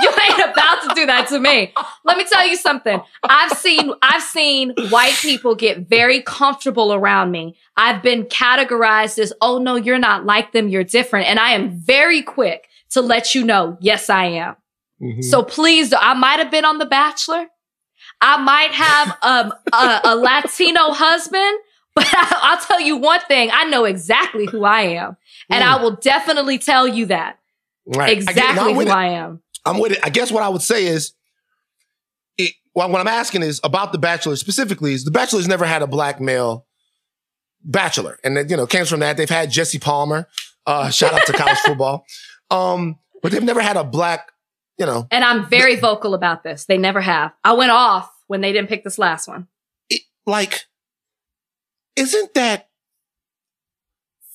You ain't about to do that to me. Let me tell you something. I've seen, I've seen white people get very comfortable around me. I've been categorized as, oh no, you're not like them. You're different. And I am very quick to let you know, yes, I am. Mm-hmm. So please, I might've been on The Bachelor. I might have um, a, a Latino husband, but I, I'll tell you one thing. I know exactly who I am. And mm. I will definitely tell you that. Right. Exactly I who it. I am. I'm with it. I guess what I would say is, it, well, what I'm asking is about The Bachelor specifically is The Bachelor's never had a black male bachelor. And that, you know, came from that. They've had Jesse Palmer. Uh, shout out to college football. Um, but they've never had a black, you know. And I'm very th- vocal about this. They never have. I went off when they didn't pick this last one. Like, isn't that,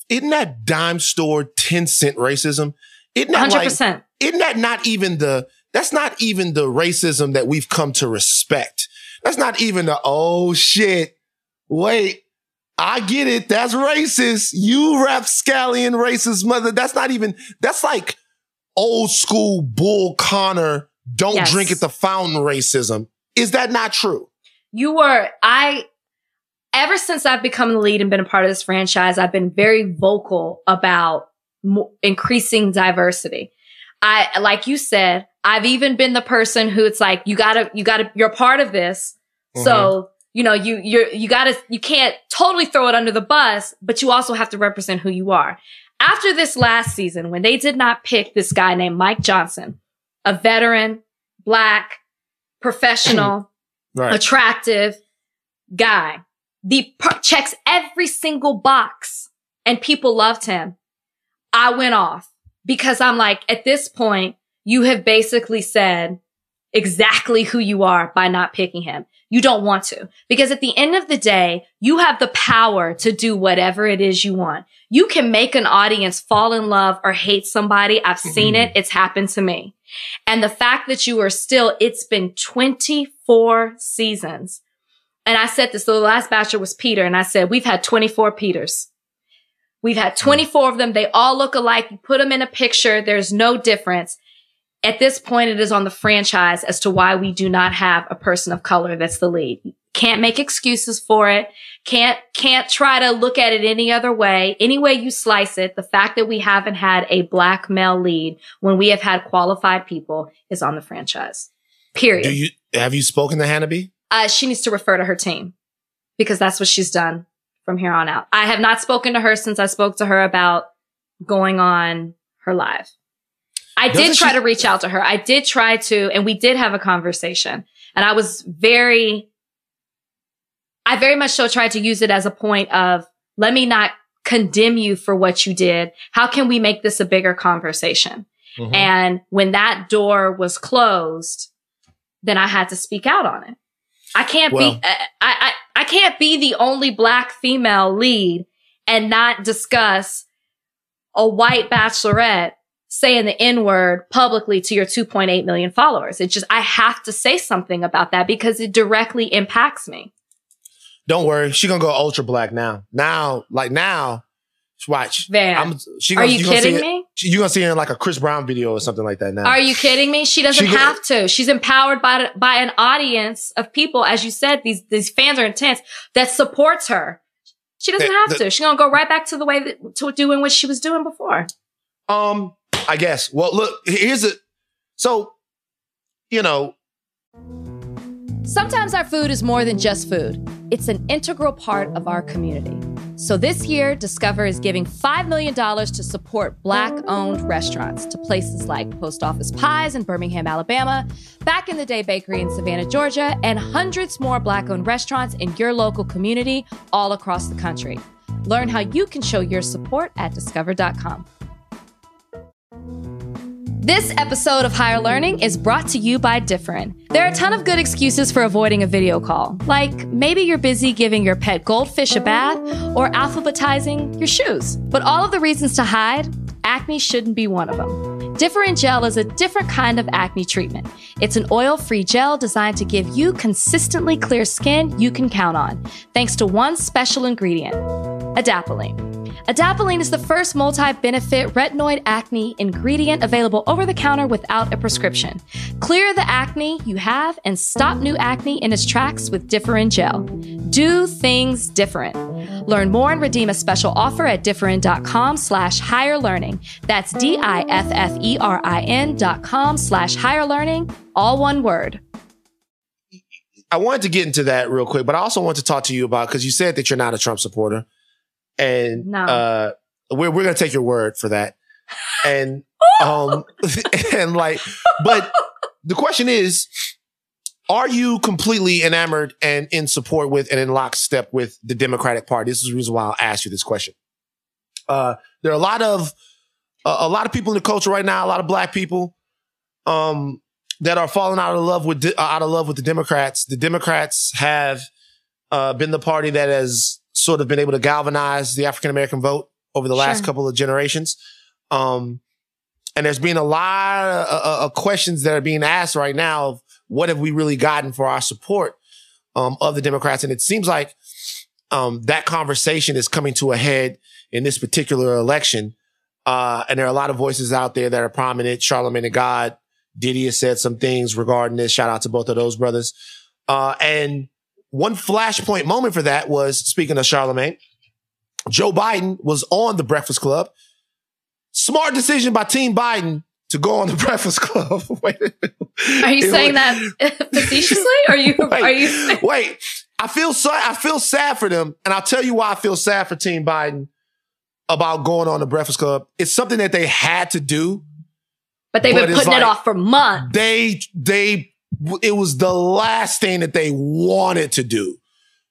isn't that dime store ten cent racism? Isn't that one hundred percent. Like, isn't that not even the, that's not even the racism that we've come to respect. That's not even the, oh shit, wait, I get it. That's racist. You rapscallion racist mother. That's not even, that's like old school Bull Connor, don't yes. drink at the fountain racism. Is that not true? You were, I, ever since I've become the lead and been a part of this franchise, I've been very vocal about mo- increasing diversity. I, like you said, I've even been the person who it's like, you gotta, you gotta, you're part of this. Mm-hmm. So, you know, you, you're, you gotta, you can't totally throw it under the bus, but you also have to represent who you are. After this last season, when they did not pick this guy named Mike Johnson, a veteran, black, professional, right. attractive guy, the per- checks every single box, and people loved him, I went off because I'm like, at this point, you have basically said exactly who you are by not picking him. You don't want to, because at the end of the day, you have the power to do whatever it is you want. You can make an audience fall in love or hate somebody. I've seen it. It's happened to me. And the fact that you are still, it's been twenty-four seasons. And I said this, so the last Bachelor was Peter. And I said, we've had twenty-four Peters. We've had twenty-four of them. They all look alike. You put them in a picture. There's no difference. At this point, it is on the franchise as to why we do not have a person of color that's the lead. Can't make excuses for it. Can't, can't try to look at it any other way. Any way you slice it, the fact that we haven't had a black male lead when we have had qualified people is on the franchise. Period. Do you, have you spoken to Hannah B? Uh, she needs to refer to her team because that's what she's done from here on out. I have not spoken to her since I spoke to her about going on her live. I Doesn't did try she- to reach out to her. I did try to, and we did have a conversation. And I was very, I very much so tried to use it as a point of, let me not condemn you for what you did. How can we make this a bigger conversation? Mm-hmm. And when that door was closed, then I had to speak out on it. I can't well, be, I, I, I can't be the only black female lead and not discuss a white bachelorette saying the N-word publicly to your two point eight million followers. It just, I have to say something about that because it directly impacts me. Don't worry. She's going to go ultra black now. Now, like now, watch. Van, I'm, she gonna, are you, you kidding gonna me? You're going to see her in like a Chris Brown video or something like that now. Are you kidding me? She doesn't she go- have to. She's empowered by by an audience of people. As you said, these, these fans are intense that supports her. She doesn't the, have the, to. She's going to go right back to the way that, to doing what she was doing before. Um... I guess. Well, look, here's a, so, you know. Sometimes our food is more than just food. It's an integral part of our community. So this year, Discover is giving five million dollars to support Black-owned restaurants to places like Post Office Pies in Birmingham, Alabama, Back in the Day Bakery in Savannah, Georgia, and hundreds more Black-owned restaurants in your local community all across the country. Learn how you can show your support at discover dot com. This episode of Higher Learning is brought to you by Differin. There are a ton of good excuses for avoiding a video call, like maybe you're busy giving your pet goldfish a bath or alphabetizing your shoes. But all of the reasons to hide, acne shouldn't be one of them. Differin Gel is a different kind of acne treatment. It's an oil-free gel designed to give you consistently clear skin you can count on, thanks to one special ingredient, adapalene. Adapalene is the first multi-benefit retinoid acne ingredient available over the counter without a prescription. Clear the acne you have and stop new acne in its tracks with Differin Gel. Do things different. Learn more and redeem a special offer at Differin.com slash higher learning. That's D-I-F-F-E-R-I-N dot com slash higher learning, all one word. I wanted to get into that real quick, but I also want to talk to you about, because you said that you're not a Trump supporter. And no. uh, we're we're gonna take your word for that, and um, and like, but the question is, are you completely enamored and in support with and in lockstep with the Democratic Party? This is the reason why I'll ask you this question. Uh, there are a lot of uh, a lot of people in the culture right now, a lot of black people, um, that are falling out of love with de- out of love with the Democrats. The Democrats have uh, been the party that has sort of been able to galvanize the African-American vote over the last sure. couple of generations. Um, and there's been a lot of, of questions that are being asked right now of what have we really gotten for our support um, of the Democrats? And it seems like um, that conversation is coming to a head in this particular election. Uh, and there are a lot of voices out there that are prominent. Charlamagne Tha God, Diddy has said some things regarding this. Shout out to both of those brothers. Uh, and one flashpoint moment for that was, speaking of Charlamagne, Joe Biden was on The Breakfast Club. Smart decision by Team Biden to go on The Breakfast Club. Wait, are you saying was, that facetiously? Are you? Wait, are you? Wait, I feel so. I feel sad for them, and I'll tell you why I feel sad for Team Biden about going on The Breakfast Club. It's something that they had to do, but they've but been putting like, it off for months. They, they, it was the last thing that they wanted to do.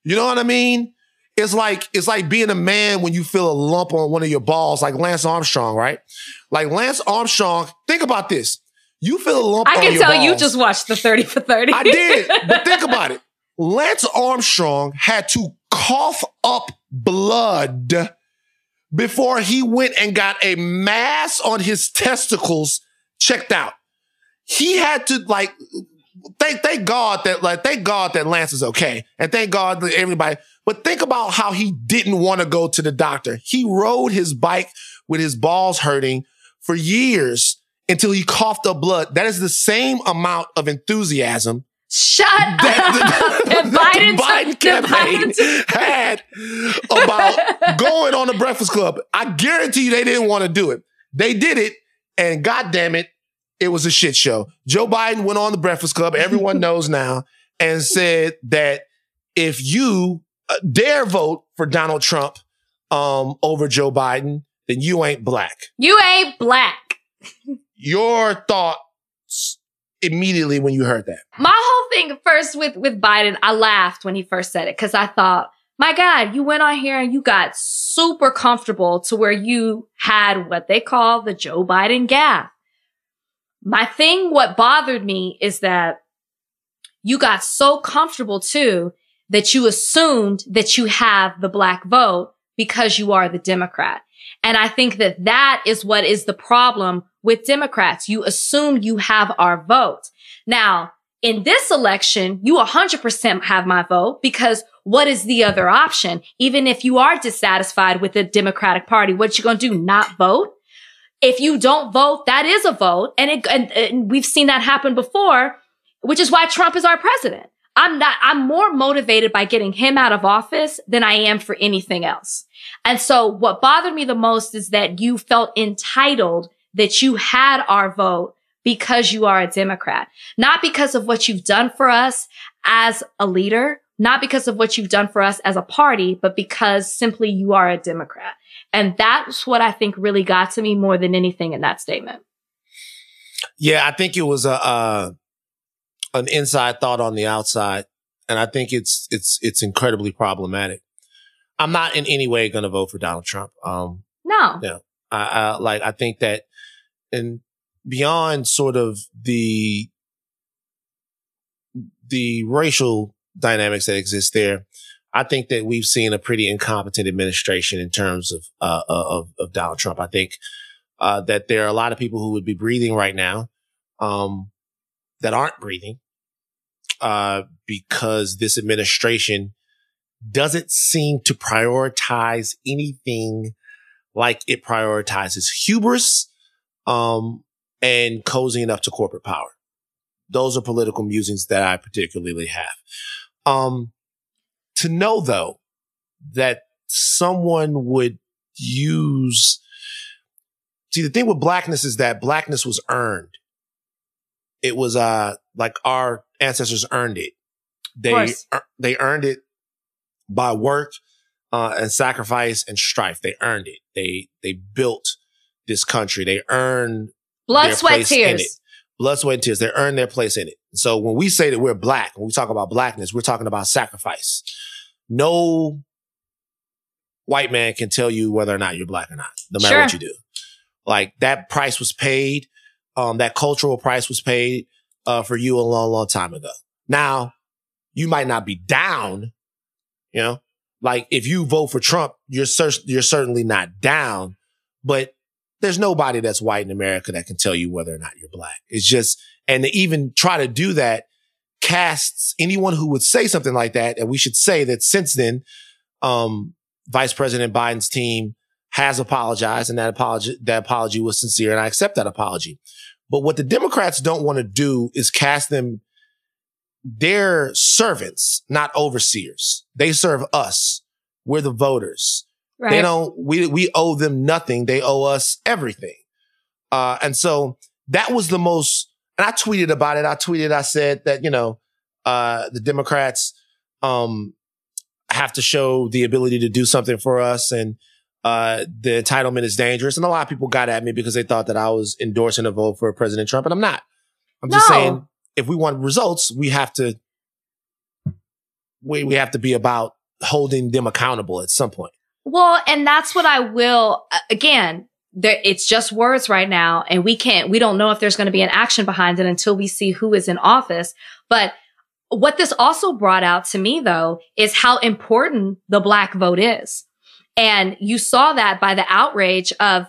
You know what I mean? It's like, it's like being a man when you feel a lump on one of your balls, like Lance Armstrong, right? Like Lance Armstrong, think about this. You feel a lump I on your balls. I can tell you just watched the thirty for thirty. I did, but think about it. Lance Armstrong had to cough up blood before he went and got a mass on his testicles checked out. He had to like, thank, thank God that like, thank God that Lance is okay. And thank God that everybody... But think about how he didn't want to go to the doctor. He rode his bike with his balls hurting for years until he coughed up blood. That is the same amount of enthusiasm Shut that, up. The, that the Biden campaign had about going on The Breakfast Club. I guarantee you they didn't want to do it. They did it, and God damn it, it was a shit show. Joe Biden went on The Breakfast Club, everyone knows now, and said that if you... dare vote for Donald Trump um, over Joe Biden, then you ain't black. You ain't black. Your thoughts immediately when you heard that. My whole thing first with, with Biden, I laughed when he first said it because I thought, my God, you went on here and you got super comfortable to where you had what they call the Joe Biden gaffe. My thing, what bothered me is that you got so comfortable too that you assumed that you have the black vote because you are the Democrat. And I think that that is what is the problem with Democrats. You assume you have our vote. Now, in this election, you one hundred percent have my vote because what is the other option? Even if you are dissatisfied with the Democratic Party, what you gonna do, not vote? If you don't vote, that is a vote. And, it, and, and we've seen that happen before, which is why Trump is our president. I'm not, I'm more motivated by getting him out of office than I am for anything else. And so what bothered me the most is that you felt entitled that you had our vote because you are a Democrat, not because of what you've done for us as a leader, not because of what you've done for us as a party, but because simply you are a Democrat. And that's what I think really got to me more than anything in that statement. Yeah, I think it was a, uh, an inside thought on the outside. And I think it's, it's, it's incredibly problematic. I'm not in any way going to vote for Donald Trump. Um, no, yeah, I, I like, I think that, and beyond sort of the, the racial dynamics that exist there, I think that we've seen a pretty incompetent administration in terms of, uh, of, of Donald Trump. I think, uh, that there are a lot of people who would be breathing right now, um, that aren't breathing uh, because this administration doesn't seem to prioritize anything like it prioritizes hubris um, and cozying up to corporate power. Those are political musings that I particularly have. Um, to know, though, that someone would use... See, the thing with blackness is that blackness was earned. It was uh like our ancestors earned it. They er, they earned it by work uh, and sacrifice and strife. They earned it. They they built this country. They earned blood, their sweat, place tears. In it. Blood, sweat, and tears. They earned their place in it. So when we say that we're black, when we talk about blackness, we're talking about sacrifice. No white man can tell you whether or not you're black or not, no matter sure. what you do. Like that price was paid. Um, that cultural price was paid uh, for you a long, long time ago. Now, you might not be down You know, like if you vote for Trump, you're cer- you're certainly not down, but there's nobody that's white in America that can tell you whether or not you're black. It's just, and to even try to do that casts anyone who would say something like that. And we should say that since then, um, Vice President Biden's team has apologized, and that apology, that apology was sincere, and I accept that apology. But what the Democrats don't want to do is cast them, they're servants, not overseers. They serve us. We're the voters. Right. They don't, we, we owe them nothing. They owe us everything. Uh, and so that was the most, and I tweeted about it. I tweeted, I said that, you know, uh, the Democrats, um, have to show the ability to do something for us. And, uh, the entitlement is dangerous. And a lot of people got at me because they thought that I was endorsing a vote for President Trump, and I'm not. I'm just no. saying, if we want results, we have to, we, we have to be about holding them accountable at some point. Well, and that's what I will, again, there, it's just words right now, and we can't, we don't know if there's going to be an action behind it until we see who is in office. But what this also brought out to me, though, is how important the Black vote is. And you saw that by the outrage of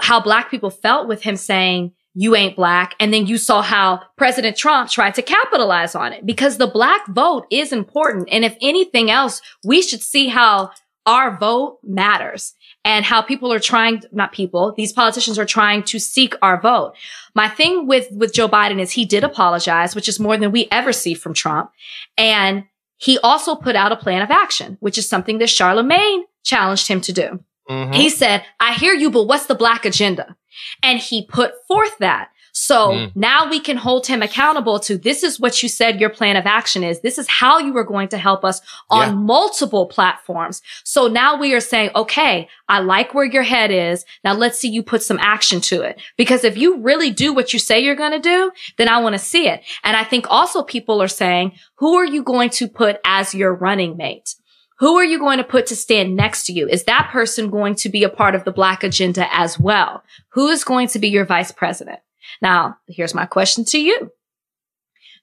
how Black people felt with him saying, you ain't Black. And then you saw how President Trump tried to capitalize on it, because the Black vote is important. And if anything else, we should see how our vote matters and how people are trying, not people, these politicians are trying to seek our vote. My thing with, with Joe Biden is he did apologize, which is more than we ever see from Trump. And he also put out a plan of action, which is something that Charlemagne challenged him to do. Mm-hmm. He said, I hear you, but what's the Black agenda? And he put forth that. So mm. now we can hold him accountable to, this is what you said your plan of action is. This is how you are going to help us on yeah. multiple platforms. So now we are saying, okay, I like where your head is. Now let's see you put some action to it. Because if you really do what you say you're going to do, then I want to see it. And I think also people are saying, who are you going to put as your running mate? Who are you going to put to stand next to you? Is that person going to be a part of the Black agenda as well? Who is going to be your vice president? Now, here's my question to you.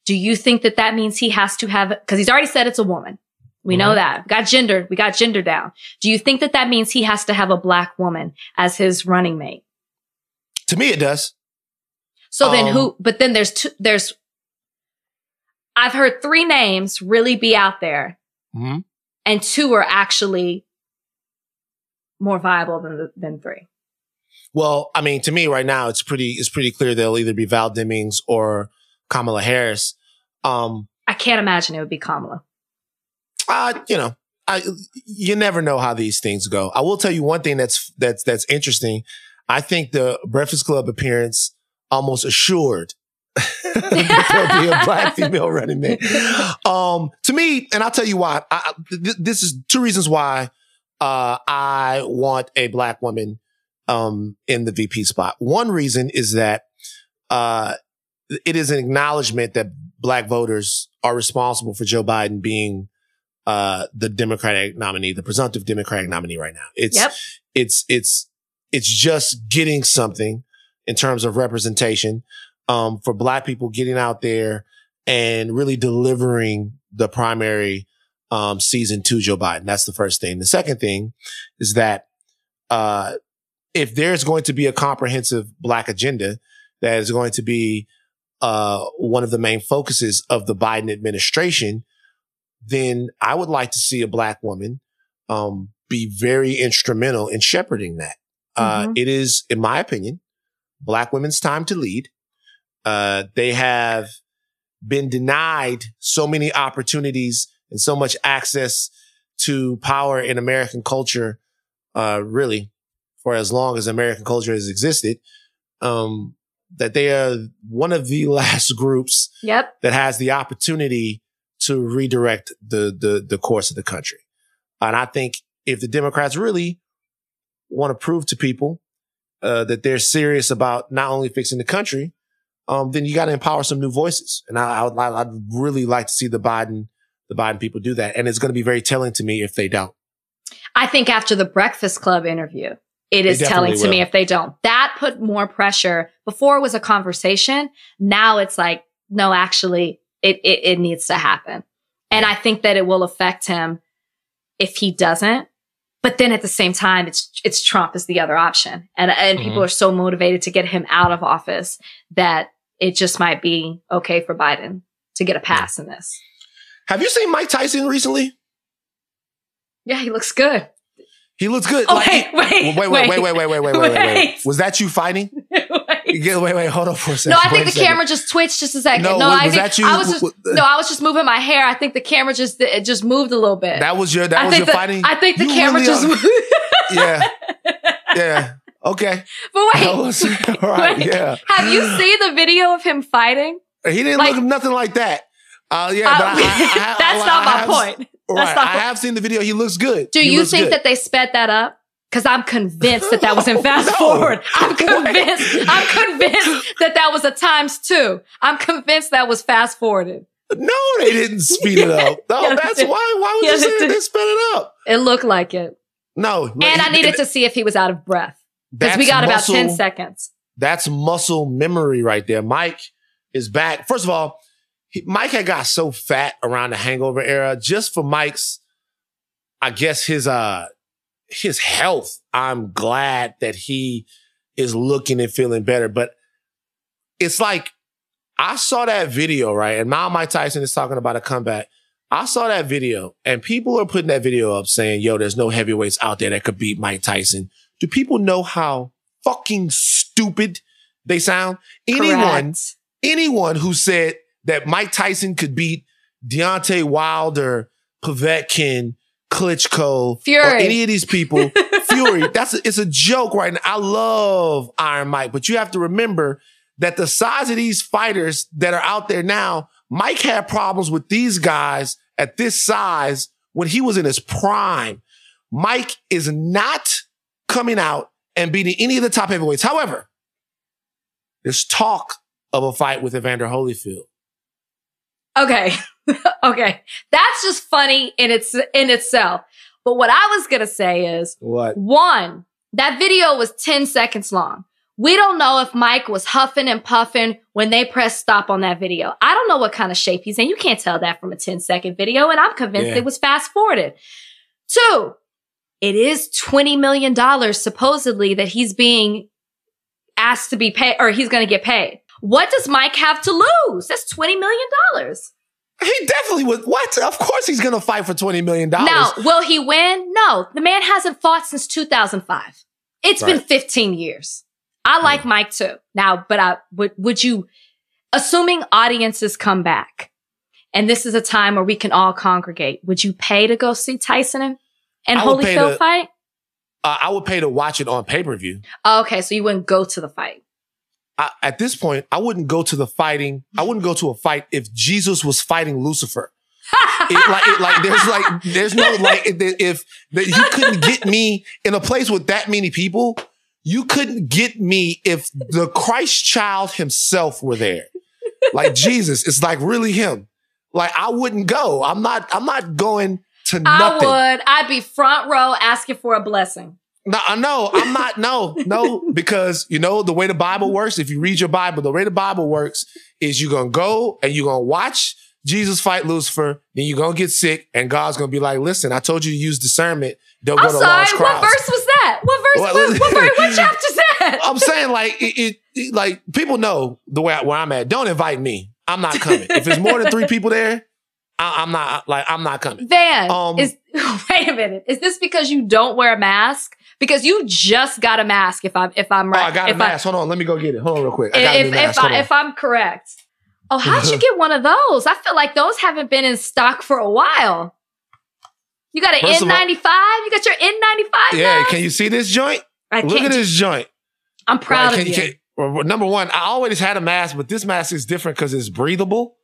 Do you think that that means he has to have, because he's already said it's a woman. We mm-hmm. know that. We got gender. We got gender down. Do you think that that means he has to have a Black woman as his running mate? To me, it does. So um, then who, but then there's two, there's, I've heard three names really be out there. Mm-hmm. And two are actually more viable than, than three. Well, I mean, to me right now, it's pretty it's pretty clear they'll either be Val Demings or Kamala Harris. Um, I can't imagine it would be Kamala. Uh, you know, I, you never know how these things go. I will tell you one thing that's that's that's interesting. I think the Breakfast Club appearance almost assured there'll be a Black female running mate. Um, to me, and I'll tell you why. I, th- this is two reasons why uh, I want a Black woman Um, in the V P spot. One reason is that uh, it is an acknowledgement that Black voters are responsible for Joe Biden being uh, the Democratic nominee, the presumptive Democratic nominee right now. It's yep. it's it's it's just getting something in terms of representation um, for Black people, getting out there and really delivering the primary um, season to Joe Biden. That's the first thing. The second thing is that uh, if there's going to be a comprehensive Black agenda that is going to be uh, one of the main focuses of the Biden administration, then I would like to see a Black woman um, be very instrumental in shepherding that. Mm-hmm. Uh, it is, in my opinion, Black women's time to lead. Uh, they have been denied so many opportunities and so much access to power in American culture, uh, really. Or as long as American culture has existed, um, that they are one of the last groups yep. that has the opportunity to redirect the, the, the course of the country. And I think if the Democrats really want to prove to people uh, that they're serious about not only fixing the country, um, then you got to empower some new voices. And I, I would, I'd really like to see the Biden, the Biden people do that. And it's going to be very telling to me if they don't. I think after the Breakfast Club interview, it is telling to me if they don't. That put more pressure. Before it was a conversation. Now it's like, no, actually, it, it, it needs to happen. And I think that it will affect him if he doesn't. But then at the same time, it's it's Trump is the other option. And, and mm-hmm. people are so motivated to get him out of office that it just might be okay for Biden to get a pass in this. Have you seen Mike Tyson recently? Yeah, he looks good. He looks good. Oh, like, wait, wait, wait, wait, wait, wait, wait, wait, wait, wait, wait, wait. Was that you fighting? wait. Yeah, wait, wait, hold on for a second. No, I think the second. camera just twitched just a second. No, no was, I was that you? I was just, w- w- no, I was just moving my hair. I think the camera just it just moved a little bit. That was your that I was your the, fighting? I think the you camera really just moved. yeah. Yeah. Okay. But wait. Was, all right, wait. Yeah. Have you seen the video of him fighting? He didn't like, look nothing like that. Uh, yeah, uh, but I, I, I, that's I, not I, my I have, point. Right. That's not I have seen the video. He looks good. Do he you think good. that they sped that up? Because I'm convinced that that was in fast no. forward. I'm convinced. Wait. I'm convinced that that was a times two. I'm convinced that was fast forwarded. No, they didn't speed it up. No, yes, that's it. why. Why would yes, you say that they sped it up? It looked like it. No. Like, and I needed it, to see if he was out of breath. Because we got muscle, about ten seconds. That's muscle memory right there. Mike is back. First of all, he, Mike had got so fat around the hangover era just for Mike's, I guess his, uh, his health. I'm glad that he is looking and feeling better, but it's like, I saw that video, right? And now Mike Tyson is talking about a comeback. I saw that video and people are putting that video up saying, yo, there's no heavyweights out there that could beat Mike Tyson. Do people know how fucking stupid they sound? Anyone, Correct. anyone who said that Mike Tyson could beat Deontay Wilder, Povetkin, Klitschko, Fury. or any of these people, Fury, that's a, it's a joke right now. I love Iron Mike, but you have to remember that the size of these fighters that are out there now, Mike had problems with these guys at this size when he was in his prime. Mike is not coming out and beating any of the top heavyweights. However, there's talk of a fight with Evander Holyfield. Okay. okay. That's just funny in its in itself. But what I was going to say is, what? One, that video was ten seconds long. We don't know if Mike was huffing and puffing when they pressed stop on that video. I don't know what kind of shape he's in. You can't tell that from a ten second video. And I'm convinced yeah. it was fast forwarded. Two, it is twenty million dollars supposedly that he's being asked to be paid, or he's going to get paid. What does Mike have to lose? That's twenty million dollars. He definitely would. What? Of course he's going to fight for twenty million dollars. Now, will he win? No. The man hasn't fought since two thousand five. It's right. been fifteen years. I like yeah. Mike too. Now, but I would, would you, assuming audiences come back and this is a time where we can all congregate, would you pay to go see Tyson and, and Holyfield to, fight? Uh, I would pay to watch it on pay-per-view. Oh, okay. So you wouldn't go to the fight. I, at this point, I wouldn't go to the fighting. I wouldn't go to a fight if Jesus was fighting Lucifer. It, like, it, like, there's like, there's no like, if, if that you couldn't get me in a place with that many people, you couldn't get me if the Christ child himself were there. Like Jesus, it's like really him. Like I wouldn't go. I'm not, I'm not going to nothing. I would. I'd be front row asking for a blessing. No, no, I'm not. No, no, because, you know, the way the Bible works, if you read your Bible, the way the Bible works is you're going to go and you're going to watch Jesus fight Lucifer. Then you're going to get sick and God's going to be like, listen, I told you to use discernment. Don't I'm go to sorry, large crowds. What verse was that? What verse? What, what, what, what chapter is that? I'm saying like it, it, it like people know the way I, where I'm at. Don't invite me. I'm not coming. If it's more than three people there, I, I'm not like I'm not coming. Van, um, is, wait a minute. Is this because you don't wear a mask? Because you just got a mask, if I'm if I'm right. Oh, I got a if mask. I, Hold on, let me go get it. Hold on, real quick. I got if, a mask. If, I, if I'm correct. Oh, how'd you get one of those? I feel like those haven't been in stock for a while. You got an First N ninety-five? You got your N ninety-five? Yeah. Mask? Can you see this joint? I Look can't, at this joint. I'm proud right, of can, you. Can, number one, I always had a mask, but this mask is different because it's breathable.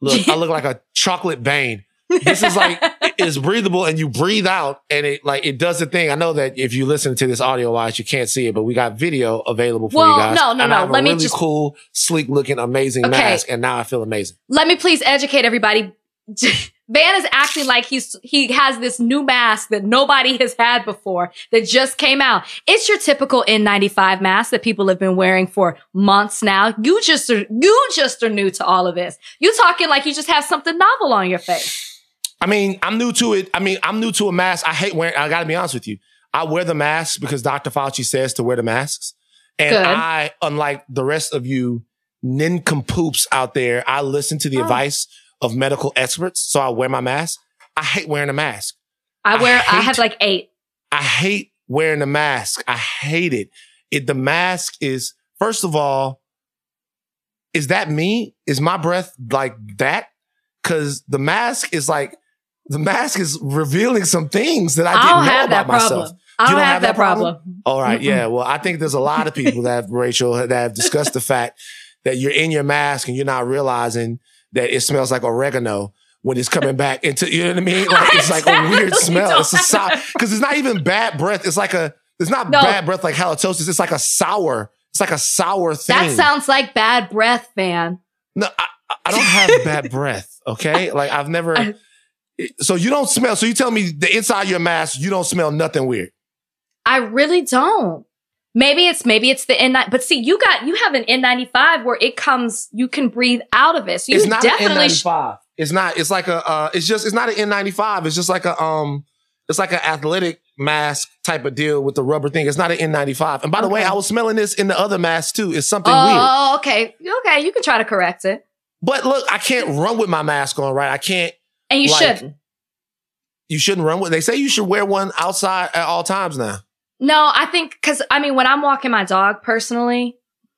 Look, I look like a chocolate Bane. This is like. It's breathable and you breathe out and it like it does the thing. I know that if you listen to this audio wise, you can't see it, but we got video available for well, you guys. No, no, and no. I have let a me really just... cool, sleek looking, amazing okay. mask. And now I feel amazing. Let me please educate everybody. Van is acting like he's he has this new mask that nobody has had before that just came out. It's your typical N ninety-five mask that people have been wearing for months now. You just are you just are new to all of this. You talking like you just have something novel on your face. I mean, I'm new to it. I mean, I'm new to a mask. I hate wearing, I gotta be honest with you. I wear the mask because Doctor Fauci says to wear the masks. And Good. I, unlike the rest of you nincompoops out there, I listen to the oh. advice of medical experts. So I wear my mask. I hate wearing a mask. I wear, I, hate, I have like eight. I hate wearing a mask. I hate it. It, the mask is, first of all, is that me? Is my breath like that? Because the mask is like, the mask is revealing some things that I didn't I'll know have about that myself. I don't, don't have, have that problem. problem. All right. Mm-mm. Yeah. Well, I think there's a lot of people that have, Rachel, that have discussed the fact that you're in your mask and you're not realizing that it smells like oregano when it's coming back into, you know what I mean? Like, it's like a weird smell. It's a sour, because it's not even bad breath. It's like a, it's not no. bad breath like halitosis. It's like a sour, it's like a sour thing. That sounds like bad breath, man. No, I, I don't have bad breath. Okay. Like I've never, I, so you don't smell. So you tell me the inside of your mask, you don't smell nothing weird. I really don't. Maybe it's, maybe it's the N ninety-five, but see, you got, you have an N ninety-five where it comes, you can breathe out of it. So you it's not definitely an N ninety-five. Sh- it's not, it's like a, uh, it's just, it's not an N ninety-five. It's just like a, um, it's like an athletic mask type of deal with the rubber thing. It's not an N ninety-five. And by okay. the way, I was smelling this in the other mask too. It's something oh, weird. Oh, okay. Okay. You can try to correct it. But look, I can't run with my mask on, right? I can't. And you like, shouldn't. You shouldn't run with, they say you should wear one outside at all times now. No, I think because I mean, when I'm walking my dog personally,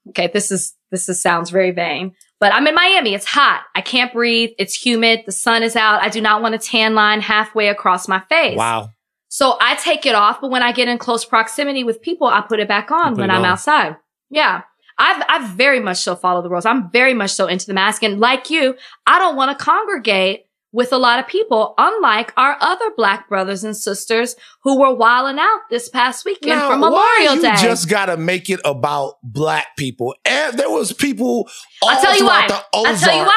okay, this is this is sounds very vain, but I'm in Miami. It's hot. I can't breathe. It's humid. The sun is out. I do not want a tan line halfway across my face. Wow. So I take it off. But when I get in close proximity with people, I put it back on when I'm on. outside. Yeah. I've, I've very much so follow the rules. I'm very much so into the mask. And like you, I don't want to congregate with a lot of people, unlike our other Black brothers and sisters who were wilding out this past weekend now, for Memorial you Day. You just got to make it about Black people. And there was people all I'll tell you why. The Ozarks. I'll tell you why.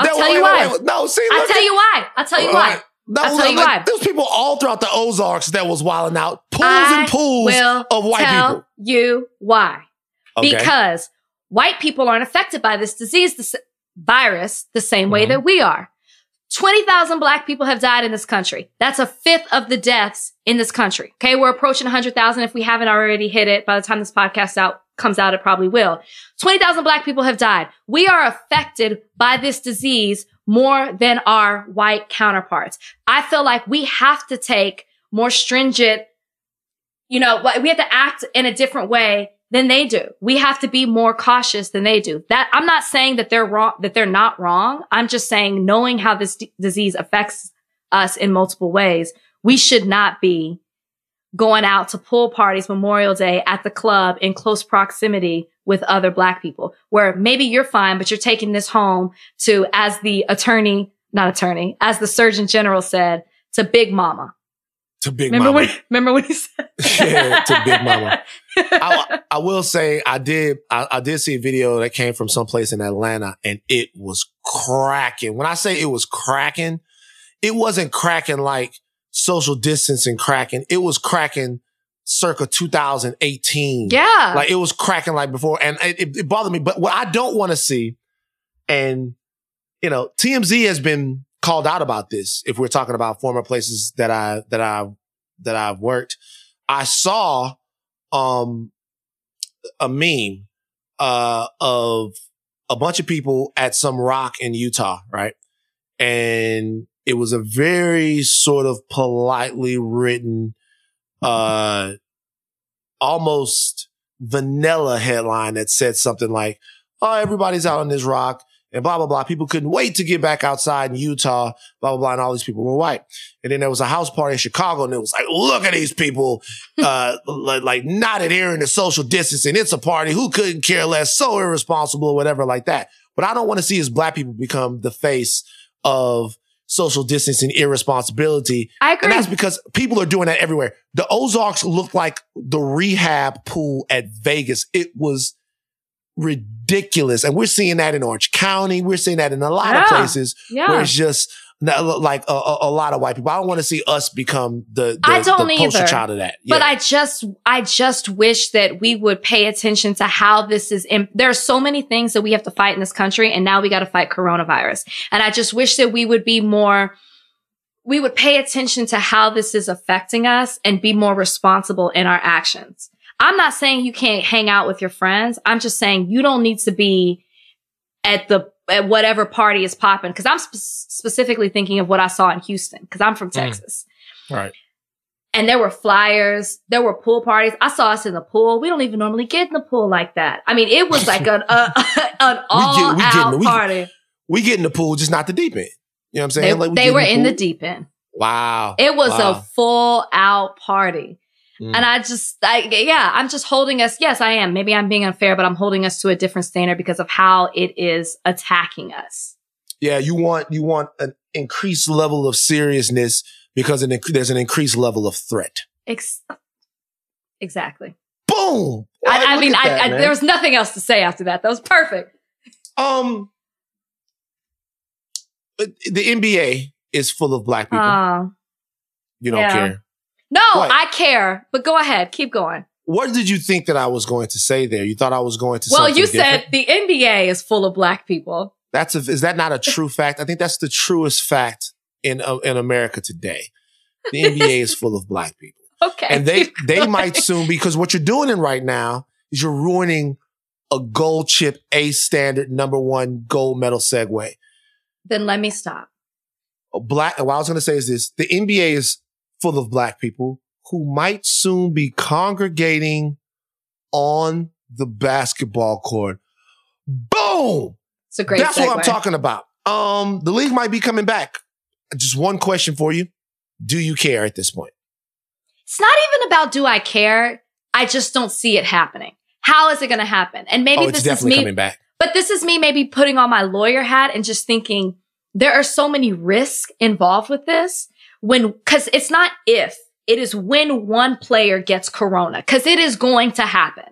I'll tell, wait, you, wait, wait, wait. No, see, I'll tell you why. I'll tell you why. I'll tell you why. No, I'll tell you like, why. There was people all throughout the Ozarks that was wilding out. Pools I and pools will of white tell people. you why. Okay. Because white people aren't affected by this disease, this virus, the same mm-hmm. way that we are. twenty thousand Black people have died in this country. That's a fifth of the deaths in this country. Okay, we're approaching one hundred thousand if we haven't already hit it. By the time this podcast out comes out, it probably will. twenty thousand Black people have died. We are affected by this disease more than our white counterparts. I feel like we have to take more stringent, you know, we have to act in a different way than they do. We have to be more cautious than they do. That I'm not saying that they're wrong, that they're not wrong. I'm just saying knowing how this d- disease affects us in multiple ways, we should not be going out to pool parties Memorial Day at the club in close proximity with other Black people, where maybe you're fine, but you're taking this home to, as the attorney, not attorney, as the Surgeon General said, to Big Mama. To Big remember Mama. When, remember when he said yeah, to Big Mama. I, I will say I did I, I did see a video that came from someplace in Atlanta, and it was cracking. When I say it was cracking, it wasn't cracking like social distancing cracking. It was cracking circa two thousand eighteen. Yeah. Like it was cracking like before. And it, it bothered me. But what I don't want to see, and you know, T M Z has been called out about this. If we're talking about former places that I that I that I've worked, I saw um a meme uh of a bunch of people at some rock in Utah, right? And it was a very sort of politely written, uh almost vanilla headline that said something like, "Oh, everybody's out on this rock." And blah, blah, blah. People couldn't wait to get back outside in Utah, blah, blah, blah. And all these people were white. And then there was a house party in Chicago, and it was like, look at these people, uh, like, like not adhering to social distancing. It's a party. Who couldn't care less? So irresponsible or whatever like that. What I don't want to see is Black people become the face of social distancing irresponsibility. I agree. And that's because people are doing that everywhere. The Ozarks looked like the rehab pool at Vegas. It was ridiculous. And we're seeing that in Orange County. We're seeing that in a lot yeah. of places yeah. where it's just like a, a, a lot of white people. I don't want to see us become the, the, I don't the poster either. child of that. Yeah. But I just, I just wish that we would pay attention to how this is. Imp- there are so many things that we have to fight in this country, and now we got to fight coronavirus. And I just wish that we would be more we would pay attention to how this is affecting us and be more responsible in our actions. I'm not saying you can't hang out with your friends. I'm just saying you don't need to be at the at whatever party is popping. Because I'm sp- specifically thinking of what I saw in Houston, because I'm from Texas. Mm. Right. And there were flyers. There were pool parties. I saw us in the pool. We don't even normally get in the pool like that. I mean, it was like an, uh, an all-out we get, we get in, we, party. We get in the pool, just not the deep end. You know what I'm saying? They, like we they were in the, in the deep end. Wow. It was wow. a full-out party. Mm. And I just, I, yeah, I'm just holding us. Yes, I am. Maybe I'm being unfair, but I'm holding us to a different standard because of how it is attacking us. Yeah, you want you want an increased level of seriousness because an, there's an increased level of threat. Ex- exactly. Boom. Well, I, I mean, that, I, I, there was nothing else to say after that. That was perfect. Um, the N B A is full of black people. Uh, you don't yeah. care. No, what? I care, but go ahead. Keep going. What did you think that I was going to say there? You thought I was going to say Well, you said different? The N B A is full of black people. That's a, is that not a true fact? I think that's the truest fact in uh, in America today. The N B A is full of black people. Okay. And they, they might soon, because what you're doing in right now is you're ruining a gold chip, A standard, number one gold medal segue. Then let me stop. A black. What I was going to say is this. The N B A is full of black people who might soon be congregating on the basketball court. Boom! It's a great That's segue. What I'm talking about. Um, the league might be coming back. Just one question for you. Do you care at this point? It's not even about do I care. I just don't see it happening. How is it going to happen? And maybe oh, this is me. Coming back. But this is me maybe putting on my lawyer hat and just thinking there are so many risks involved with this. When, because it's not if, it is when one player gets corona, because it is going to happen.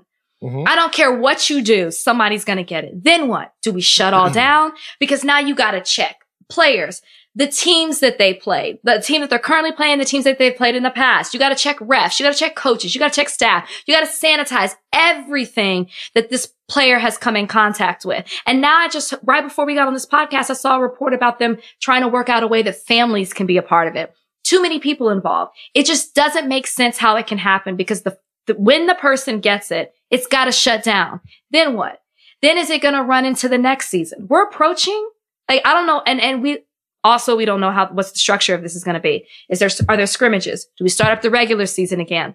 Mm-hmm. I don't care what you do, somebody's going to get it. Then what? Do we shut all down? Because now you got to check players, the teams that they play, the team that they're currently playing, the teams that they've played in the past. You got to check refs. You got to check coaches. You got to check staff. You got to sanitize everything that this player has come in contact with. And now I just, right before we got on this podcast, I saw a report about them trying to work out a way that families can be a part of it. Too many people involved. It just doesn't make sense how it can happen because the, the when the person gets it, it's got to shut down. Then what? Then is it going to run into the next season? We're approaching, like, I don't know. And, and we also, we don't know how, what's the structure of this is going to be. Is there, are there scrimmages? Do we start up the regular season again?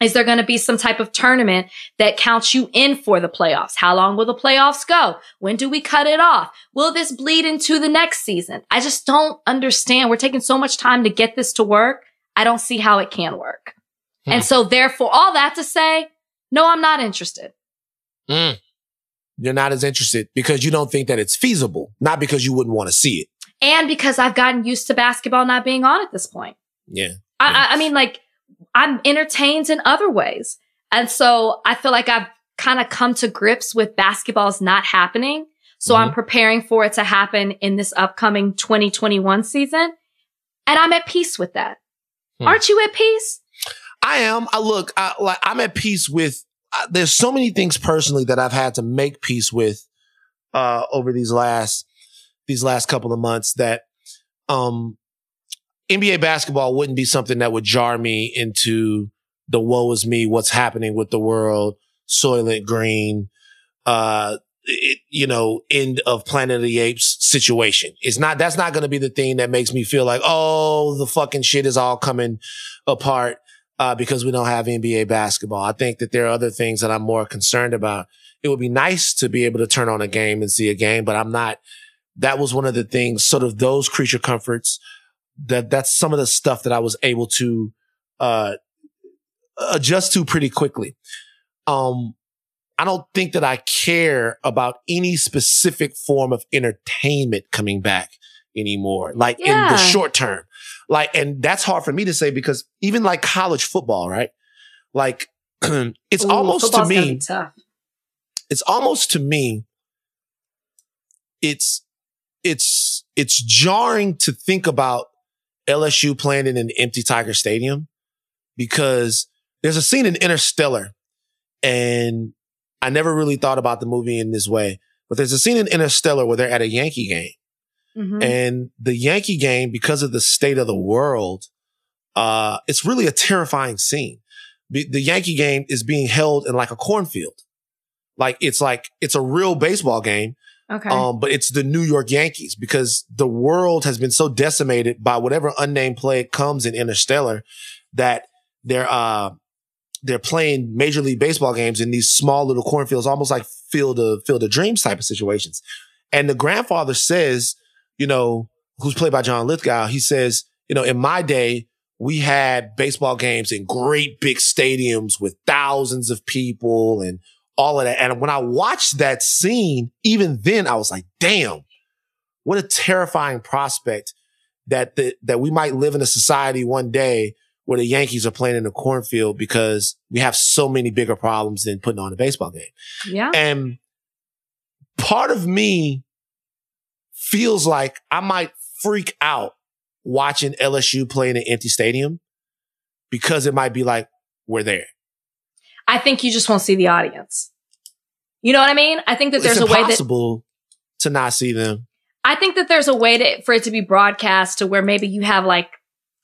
Is there going to be some type of tournament that counts you in for the playoffs? How long will the playoffs go? When do we cut it off? Will this bleed into the next season? I just don't understand. We're taking so much time to get this to work. I don't see how it can work. Mm. And so therefore, all that to say, no, I'm not interested. Mm. You're not as interested because you don't think that it's feasible, not because you wouldn't want to see it. And because I've gotten used to basketball not being on at this point. Yeah. I, yeah. I, I mean, like, I'm entertained in other ways. And so I feel like I've kind of come to grips with basketball's not happening. So mm-hmm. I'm preparing for it to happen in this upcoming twenty twenty-one season. And I'm at peace with that. Hmm. Aren't you at peace? I am. I look, I, like, I'm at peace with, uh, there's so many things personally that I've had to make peace with uh, over these last, these last couple of months that, um, N B A basketball wouldn't be something that would jar me into the woe is me, what's happening with the world, Soylent Green, uh, it, you know, end of Planet of the Apes situation. It's not, that's not going to be the thing that makes me feel like, oh, the fucking shit is all coming apart, uh, because we don't have N B A basketball. I think that there are other things that I'm more concerned about. It would be nice to be able to turn on a game and see a game, but I'm not. That was one of the things, sort of those creature comforts. That that's some of the stuff that I was able to uh, adjust to pretty quickly. Um, I don't think that I care about any specific form of entertainment coming back anymore, like yeah. in the short term. Like, and that's hard for me to say because even like college football, right? Like, it's Ooh, almost to me, it's almost to me, it's it's it's jarring to think about L S U playing in an empty Tiger Stadium because there's a scene in Interstellar, and I never really thought about the movie in this way, but there's a scene in Interstellar where they're at a Yankee game Mm-hmm. And the Yankee game, because of the state of the world, uh, it's really a terrifying scene. Be- the Yankee game is being held in like a cornfield. Like it's like, it's a real baseball game. Okay. Um, but it's the New York Yankees, because the world has been so decimated by whatever unnamed plague comes in Interstellar that they're, uh, they're playing Major League Baseball games in these small little cornfields, almost like Field of, Field of Dreams type of situations. And the grandfather says, you know, who's played by John Lithgow, he says, you know, in my day, we had baseball games in great big stadiums with thousands of people and all of that. And when I watched that scene, even then, I was like, damn, what a terrifying prospect that the, that we might live in a society one day where the Yankees are playing in a cornfield because we have so many bigger problems than putting on a baseball game. Yeah. And part of me feels like I might freak out watching L S U play in an empty stadium, because it might be like, we're there. I think you just won't see the audience. You know what I mean? I think that there's a way that it's impossible to not see them. I think that there's a way to, for it to be broadcast to where maybe you have like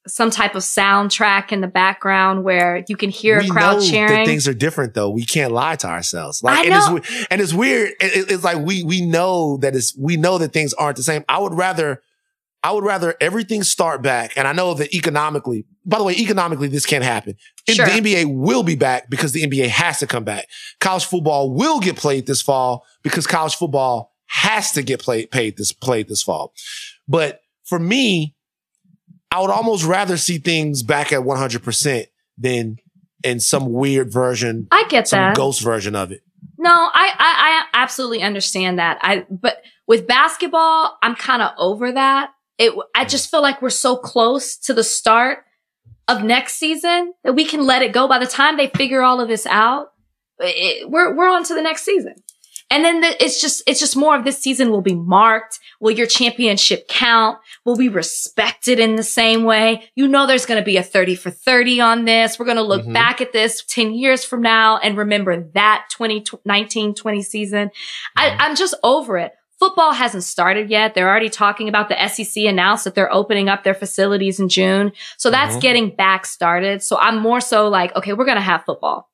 some type of soundtrack in the background where you can hear we a crowd know cheering. That things are different though. We can't lie to ourselves. Like, I know. And it's, and it's weird. It, it's like, we, we know that it's, we know that things aren't the same. I would rather, I would rather everything start back. And I know that economically, by the way, economically, this can't happen. Sure. The N B A will be back because the N B A has to come back. College football will get played this fall because college football has to get played, paid this, played this fall. But for me, I would almost rather see things back at one hundred percent than in some weird version. I get some that. Ghost version of it. No, I, I, I absolutely understand that. I, but with basketball, I'm kind of over that. It, I just feel like we're so close to the start of next season that we can let it go. By the time they figure all of this out, it, we're, we're on to the next season. And then the, it's just, it's just more of this season will be marked. Will your championship count? Will we respect it in the same way? You know, there's going to be a thirty for thirty on this. We're going to look mm-hmm. back at this ten years from now and remember that twenty nineteen twenty season. Mm-hmm. I, I'm just over it. Football hasn't started yet. They're already talking about the S E C announced that they're opening up their facilities in June. So that's mm-hmm. getting back started. So I'm more so like, okay, we're going to have football.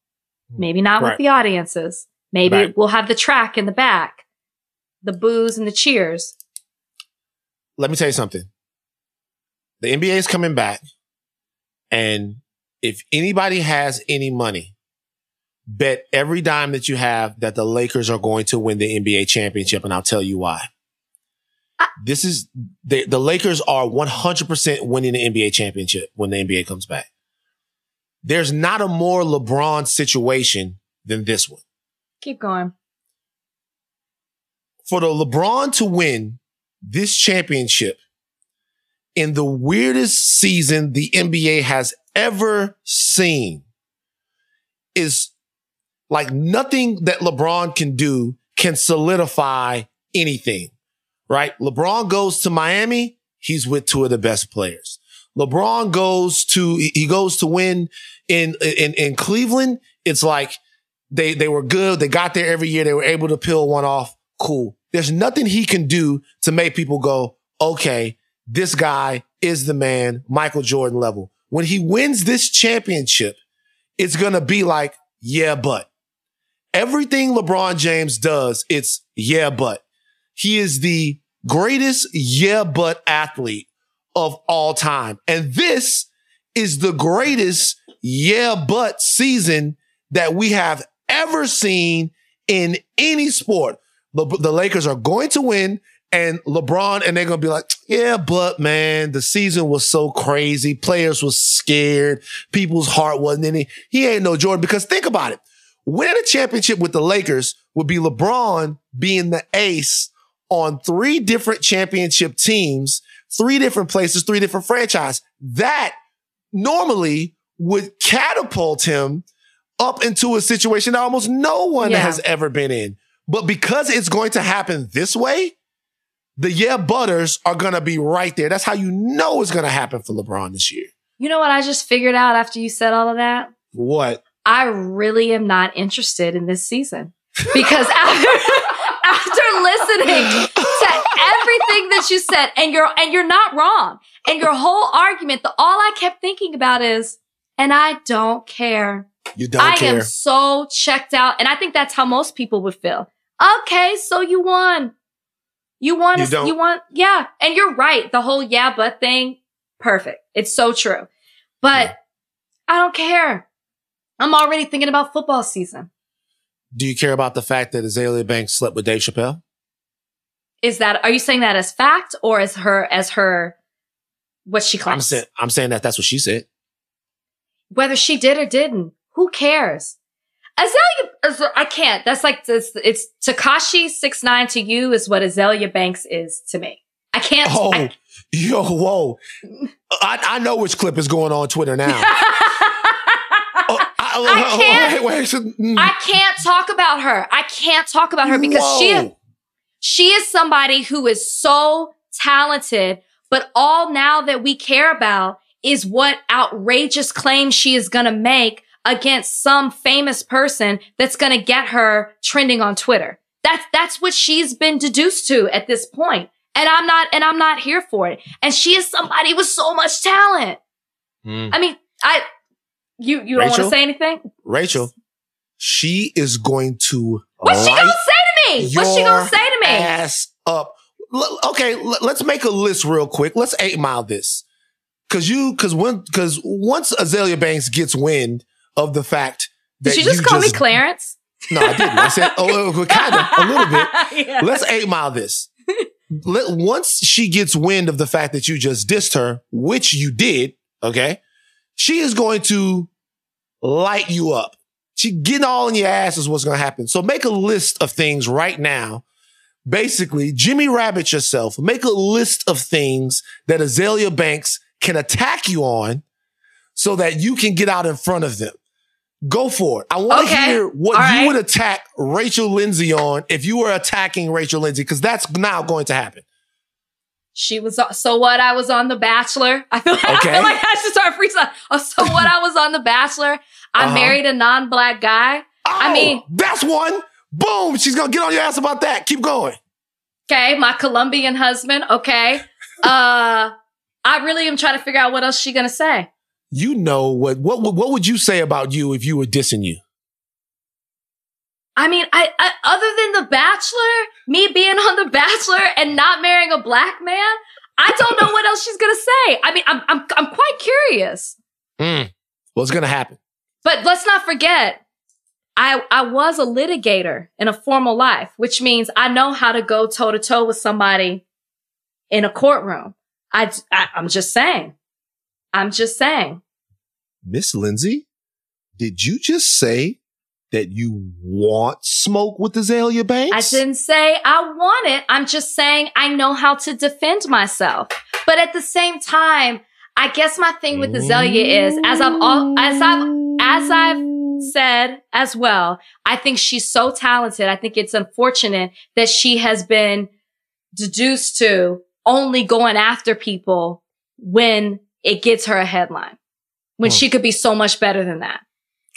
Maybe not right. with the audiences. Maybe right. we'll have the track in the back, the boos and the cheers. Let me tell you something. The N B A is coming back. And if anybody has any money, bet every dime that you have that the Lakers are going to win the N B A championship. And I'll tell you why. I- this is the, the Lakers are one hundred percent winning the N B A championship when the N B A comes back. There's not a more LeBron situation than this one. Keep going. For the LeBron to win this championship in the weirdest season the N B A has ever seen is like nothing that LeBron can do can solidify anything, right? LeBron goes to Miami. He's with two of the best players. LeBron goes to, he goes to win in, in, in Cleveland. It's like, They they were good. They got there every year. They were able to peel one off. Cool. There's nothing he can do to make people go, okay, this guy is the man, Michael Jordan level. When he wins this championship, it's going to be like, yeah, but. Everything LeBron James does, it's yeah, but. He is the greatest yeah, but athlete of all time. And this is the greatest yeah, but season that we have ever seen in any sport. Le- the Lakers are going to win, and LeBron, and they're going to be like, yeah, but man, the season was so crazy. Players were scared. People's heart wasn't in it. He ain't no Jordan, because think about it. Winning a championship with the Lakers would be LeBron being the ace on three different championship teams, three different places, three different franchises. That normally would catapult him up into a situation that almost no one yeah. has ever been in. But because it's going to happen this way, the yeah butters are going to be right there. That's how you know it's going to happen for LeBron this year. You know what I just figured out after you said all of that? What? I really am not interested in this season. Because after, after listening to everything that you said, and you're and you're not wrong, and your whole argument, the all I kept thinking about is, and I don't care. You don't I care. I am so checked out, and I think that's how most people would feel. Okay, so you won. You won. You, a, you won. Yeah, and you're right. The whole yeah but thing, perfect. It's so true. But yeah. I don't care. I'm already thinking about football season. Do you care about the fact that Azealia Banks slept with Dave Chappelle? Is that, are you saying that as fact or as her, as her, what she claims? I'm saying, I'm saying that that's what she said. Whether she did or didn't, who cares? Azealia, I can't. That's like, it's, it's Tekashi six nine to you is what Azealia Banks is to me. I can't. Oh, I, yo, whoa. I, I know which clip is going on Twitter now. I can't, wait, wait, wait. I can't talk about her. I can't talk about her because Whoa. she is, she is somebody who is so talented, but all now that we care about is what outrageous claim she is going to make against some famous person that's going to get her trending on Twitter. That's, that's what she's been deduced to at this point. And I'm not, and I'm not here for it. And she is somebody with so much talent. Mm. I mean, I... You you Rachel, don't want to say anything? Rachel, she is going to What's she gonna say to me? What's she gonna say to me? Ass up. L- okay, l- let's make a list real quick. Let's eight mile this. Cause you cause when cause once Azealia Banks gets wind of the fact that Did you just you call just, me Clarence? No, I didn't. I said oh kind of a little bit. Yeah. Let's eight mile this. Let, once she gets wind of the fact that you just dissed her, which you did, okay? She is going to light you up. She getting all in your ass is what's going to happen. So make a list of things right now. Basically, Jimmy Rabbit yourself. Make a list of things that Azealia Banks can attack you on so that you can get out in front of them. Go for it. I want to okay. hear what all you right. would attack Rachel Lindsay on if you were attacking Rachel Lindsay, because that's now going to happen. She was, so what, I was on The Bachelor. I feel like, okay. I, feel like I should start freestyling. Oh, so what, I was on The Bachelor. I uh-huh. married a non-black guy. Oh, I mean. That's one. Boom. She's going to get on your ass about that. Keep going. Okay. My Colombian husband. Okay. uh, I really am trying to figure out what else she's going to say. You know, what, what, what would you say about you if you were dissing you? I mean, I, I other than The Bachelor, me being on The Bachelor and not marrying a black man, I don't know what else she's gonna say. I mean, I'm I'm I'm quite curious. Mm. What's gonna happen? But let's not forget, I I was a litigator in a formal life, which means I know how to go toe to toe with somebody in a courtroom. I, I I'm just saying, I'm just saying. Miss Lindsay, did you just say that you want smoke with Azealia Banks? I didn't say I want it. I'm just saying I know how to defend myself. But at the same time, I guess my thing with Azealia is, as I've all, as I've as I've said as well, I think she's so talented. I think it's unfortunate that she has been deduced to only going after people when it gets her a headline, when mm. she could be so much better than that.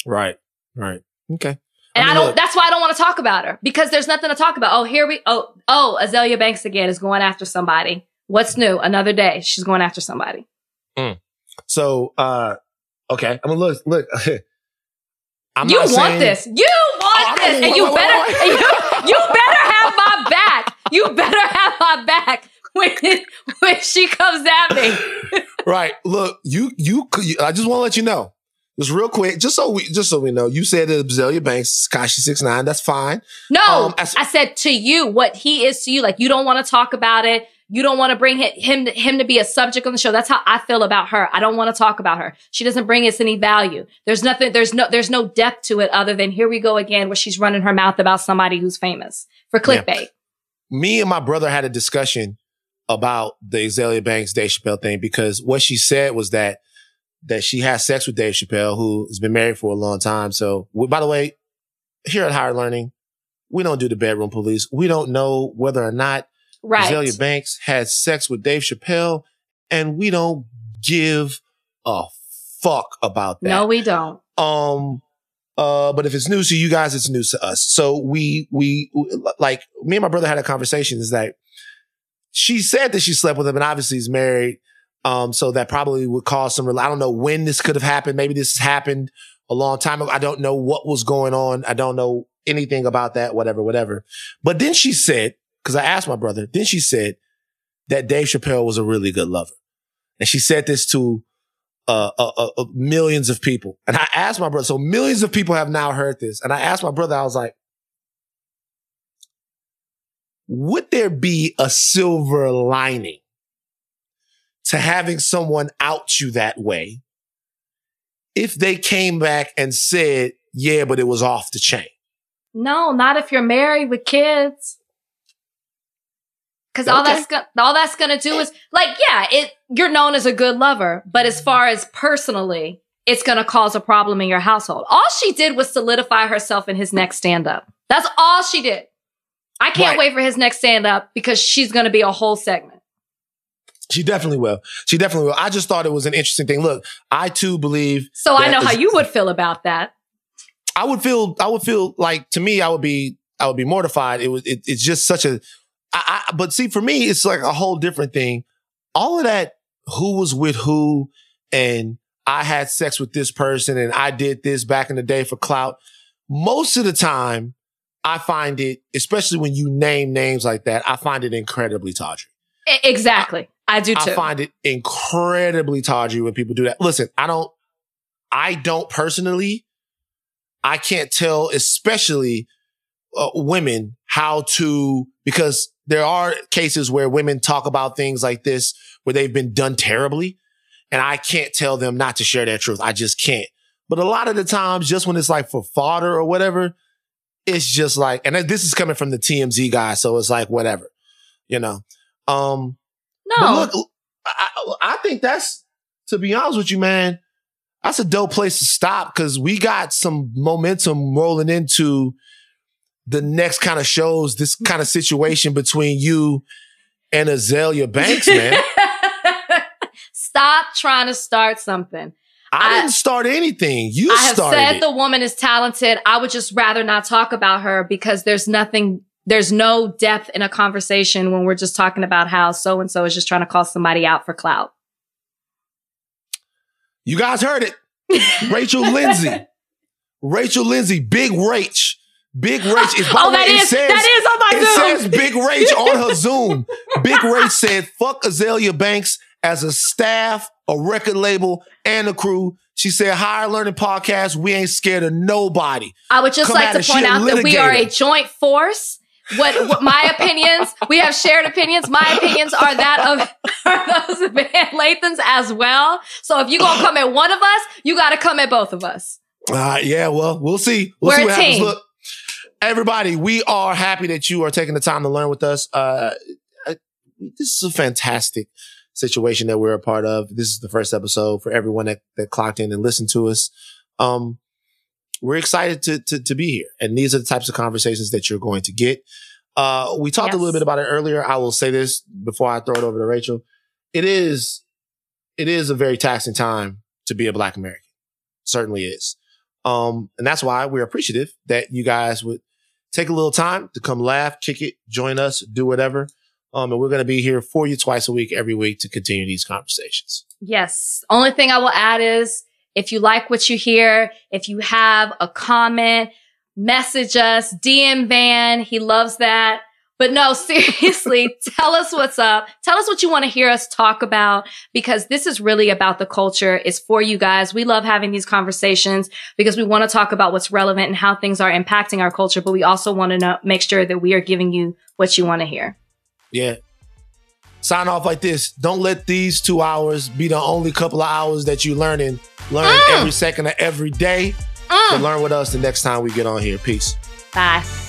Right. Right. Okay. And I, mean, I don't, look. that's why I don't want to talk about her, because there's nothing to talk about. Oh, here we, oh, oh, Azealia Banks again is going after somebody. What's new? Another day. She's going after somebody. Mm. So, uh, okay. I mean, look, look. I'm you not want saying, this. You want oh, this. And you wait, better, wait, wait, wait. You, you better have my back. You better have my back when, when she comes at me. Right. Look, you, you, you, I just want to let you know. Just real quick, just so we, just so we know, you said that Azealia Banks, Tekashi six nine, that's fine. No, um, I, I said to you what he is to you. Like, you don't want to talk about it. You don't want to bring him, him, him to be a subject on the show. That's how I feel about her. I don't want to talk about her. She doesn't bring us any value. There's nothing. There's no. There's no depth to it other than here we go again, where she's running her mouth about somebody who's famous for clickbait. Yeah. Me and my brother had a discussion about the Azealia Banks Dave Chappelle thing, because what she said was that. that she has sex with Dave Chappelle, who has been married for a long time. So, we, by the way, here at Higher Learning, we don't do the bedroom police. We don't know whether or not right. Azealia Banks had sex with Dave Chappelle, and we don't give a fuck about that. No, we don't. Um, Uh, but if it's news to you guys, it's news to us. So we, we, like, me and my brother had a conversation. Is that she said that she slept with him, and obviously he's married. Um, so that probably would cause some, I don't know when this could have happened. Maybe this happened a long time ago. I don't know what was going on. I don't know anything about that, whatever, whatever. But then she said, because I asked my brother, then she said that Dave Chappelle was a really good lover. And she said this to Uh, uh, uh, millions of people. And I asked my brother, so millions of people have now heard this. And I asked my brother, I was like, would there be a silver lining to having someone out you that way if they came back and said, yeah, but it was off the chain? No, not if you're married with kids. Because all okay. that's gonna all that's gonna do is, like, yeah, it you're known as a good lover, but as far as personally, it's gonna cause a problem in your household. All she did was solidify herself in his next stand-up. That's all she did. I can't right. wait for his next stand-up, because she's gonna be a whole segment. She definitely will. She definitely will. I just thought it was an interesting thing. Look, I too believe. So I know how you would feel about that. I would feel. I would feel like, to me, I would be. I would be mortified. It was. It, it's just such a. I, I, but see, for me, it's like a whole different thing. All of that, who was with who, and I had sex with this person, and I did this back in the day for clout. Most of the time, I find it, especially when you name names like that, I find it incredibly tawdry. Exactly. I, I do too. I find it incredibly tawdry when people do that. Listen, I don't, I don't personally, I can't tell, especially uh, women, how to, because there are cases where women talk about things like this, where they've been done terribly, and I can't tell them not to share their truth. I just can't. But a lot of the times, just when it's like for fodder or whatever, it's just like, and this is coming from the T M Z guy, so it's like, whatever, you know? Um, no. Look, I, I think that's, to be honest with you, man, that's a dope place to stop, because we got some momentum rolling into the next kind of shows, this kind of situation between you and Azealia Banks, man. Stop trying to start something. I, I didn't start anything. You I started. I have said it. The woman is talented. I would just rather not talk about her, because there's nothing, there's no depth in a conversation when we're just talking about how so-and-so is just trying to call somebody out for clout. You guys heard it. Rachel Lindsay. Rachel Lindsay, Big Rach. Big Rach is, by oh, the way, that it, is, says, that is on my it Zoom. Says Big Rach on her Zoom. Big Rach said, fuck Azealia Banks as a staff, a record label, and a crew. She said, Higher Learning Podcast, we ain't scared of nobody. I would just Come like to point out litigator. that we are a joint force. What, what my opinions, we have shared opinions. My opinions are that of are those Van Lathan's as well. So if you're going to come at one of us, you got to come at both of us. Uh, yeah, well, we'll see. We'll We're see a what team. Happens. Look, everybody, we are happy that you are taking the time to learn with us. Uh, I, this is a fantastic situation that we're a part of. This is the first episode for everyone that, that clocked in and listened to us. Um, we're excited to, to, to be here. And these are the types of conversations that you're going to get. Uh, we talked yes. a little bit about it earlier. I will say this before I throw it over to Rachel. It is, it is a very taxing time to be a Black American. It certainly is. Um, and that's why we're appreciative that you guys would take a little time to come laugh, kick it, join us, do whatever. Um, and we're going to be here for you twice a week, every week, to continue these conversations. Yes. Only thing I will add is, if you like what you hear, if you have a comment, message us, D M Van. He loves that. But no, seriously, tell us what's up. Tell us what you want to hear us talk about, because this is really about the culture. It's for you guys. We love having these conversations because we want to talk about what's relevant and how things are impacting our culture. But we also want to know, make sure that we are giving you what you want to hear. Yeah. Sign off like this. Don't let these two hours be the only couple of hours that you learn in. Learn mm. every second of every day. Mm. So learn with us the next time we get on here. Peace. Bye.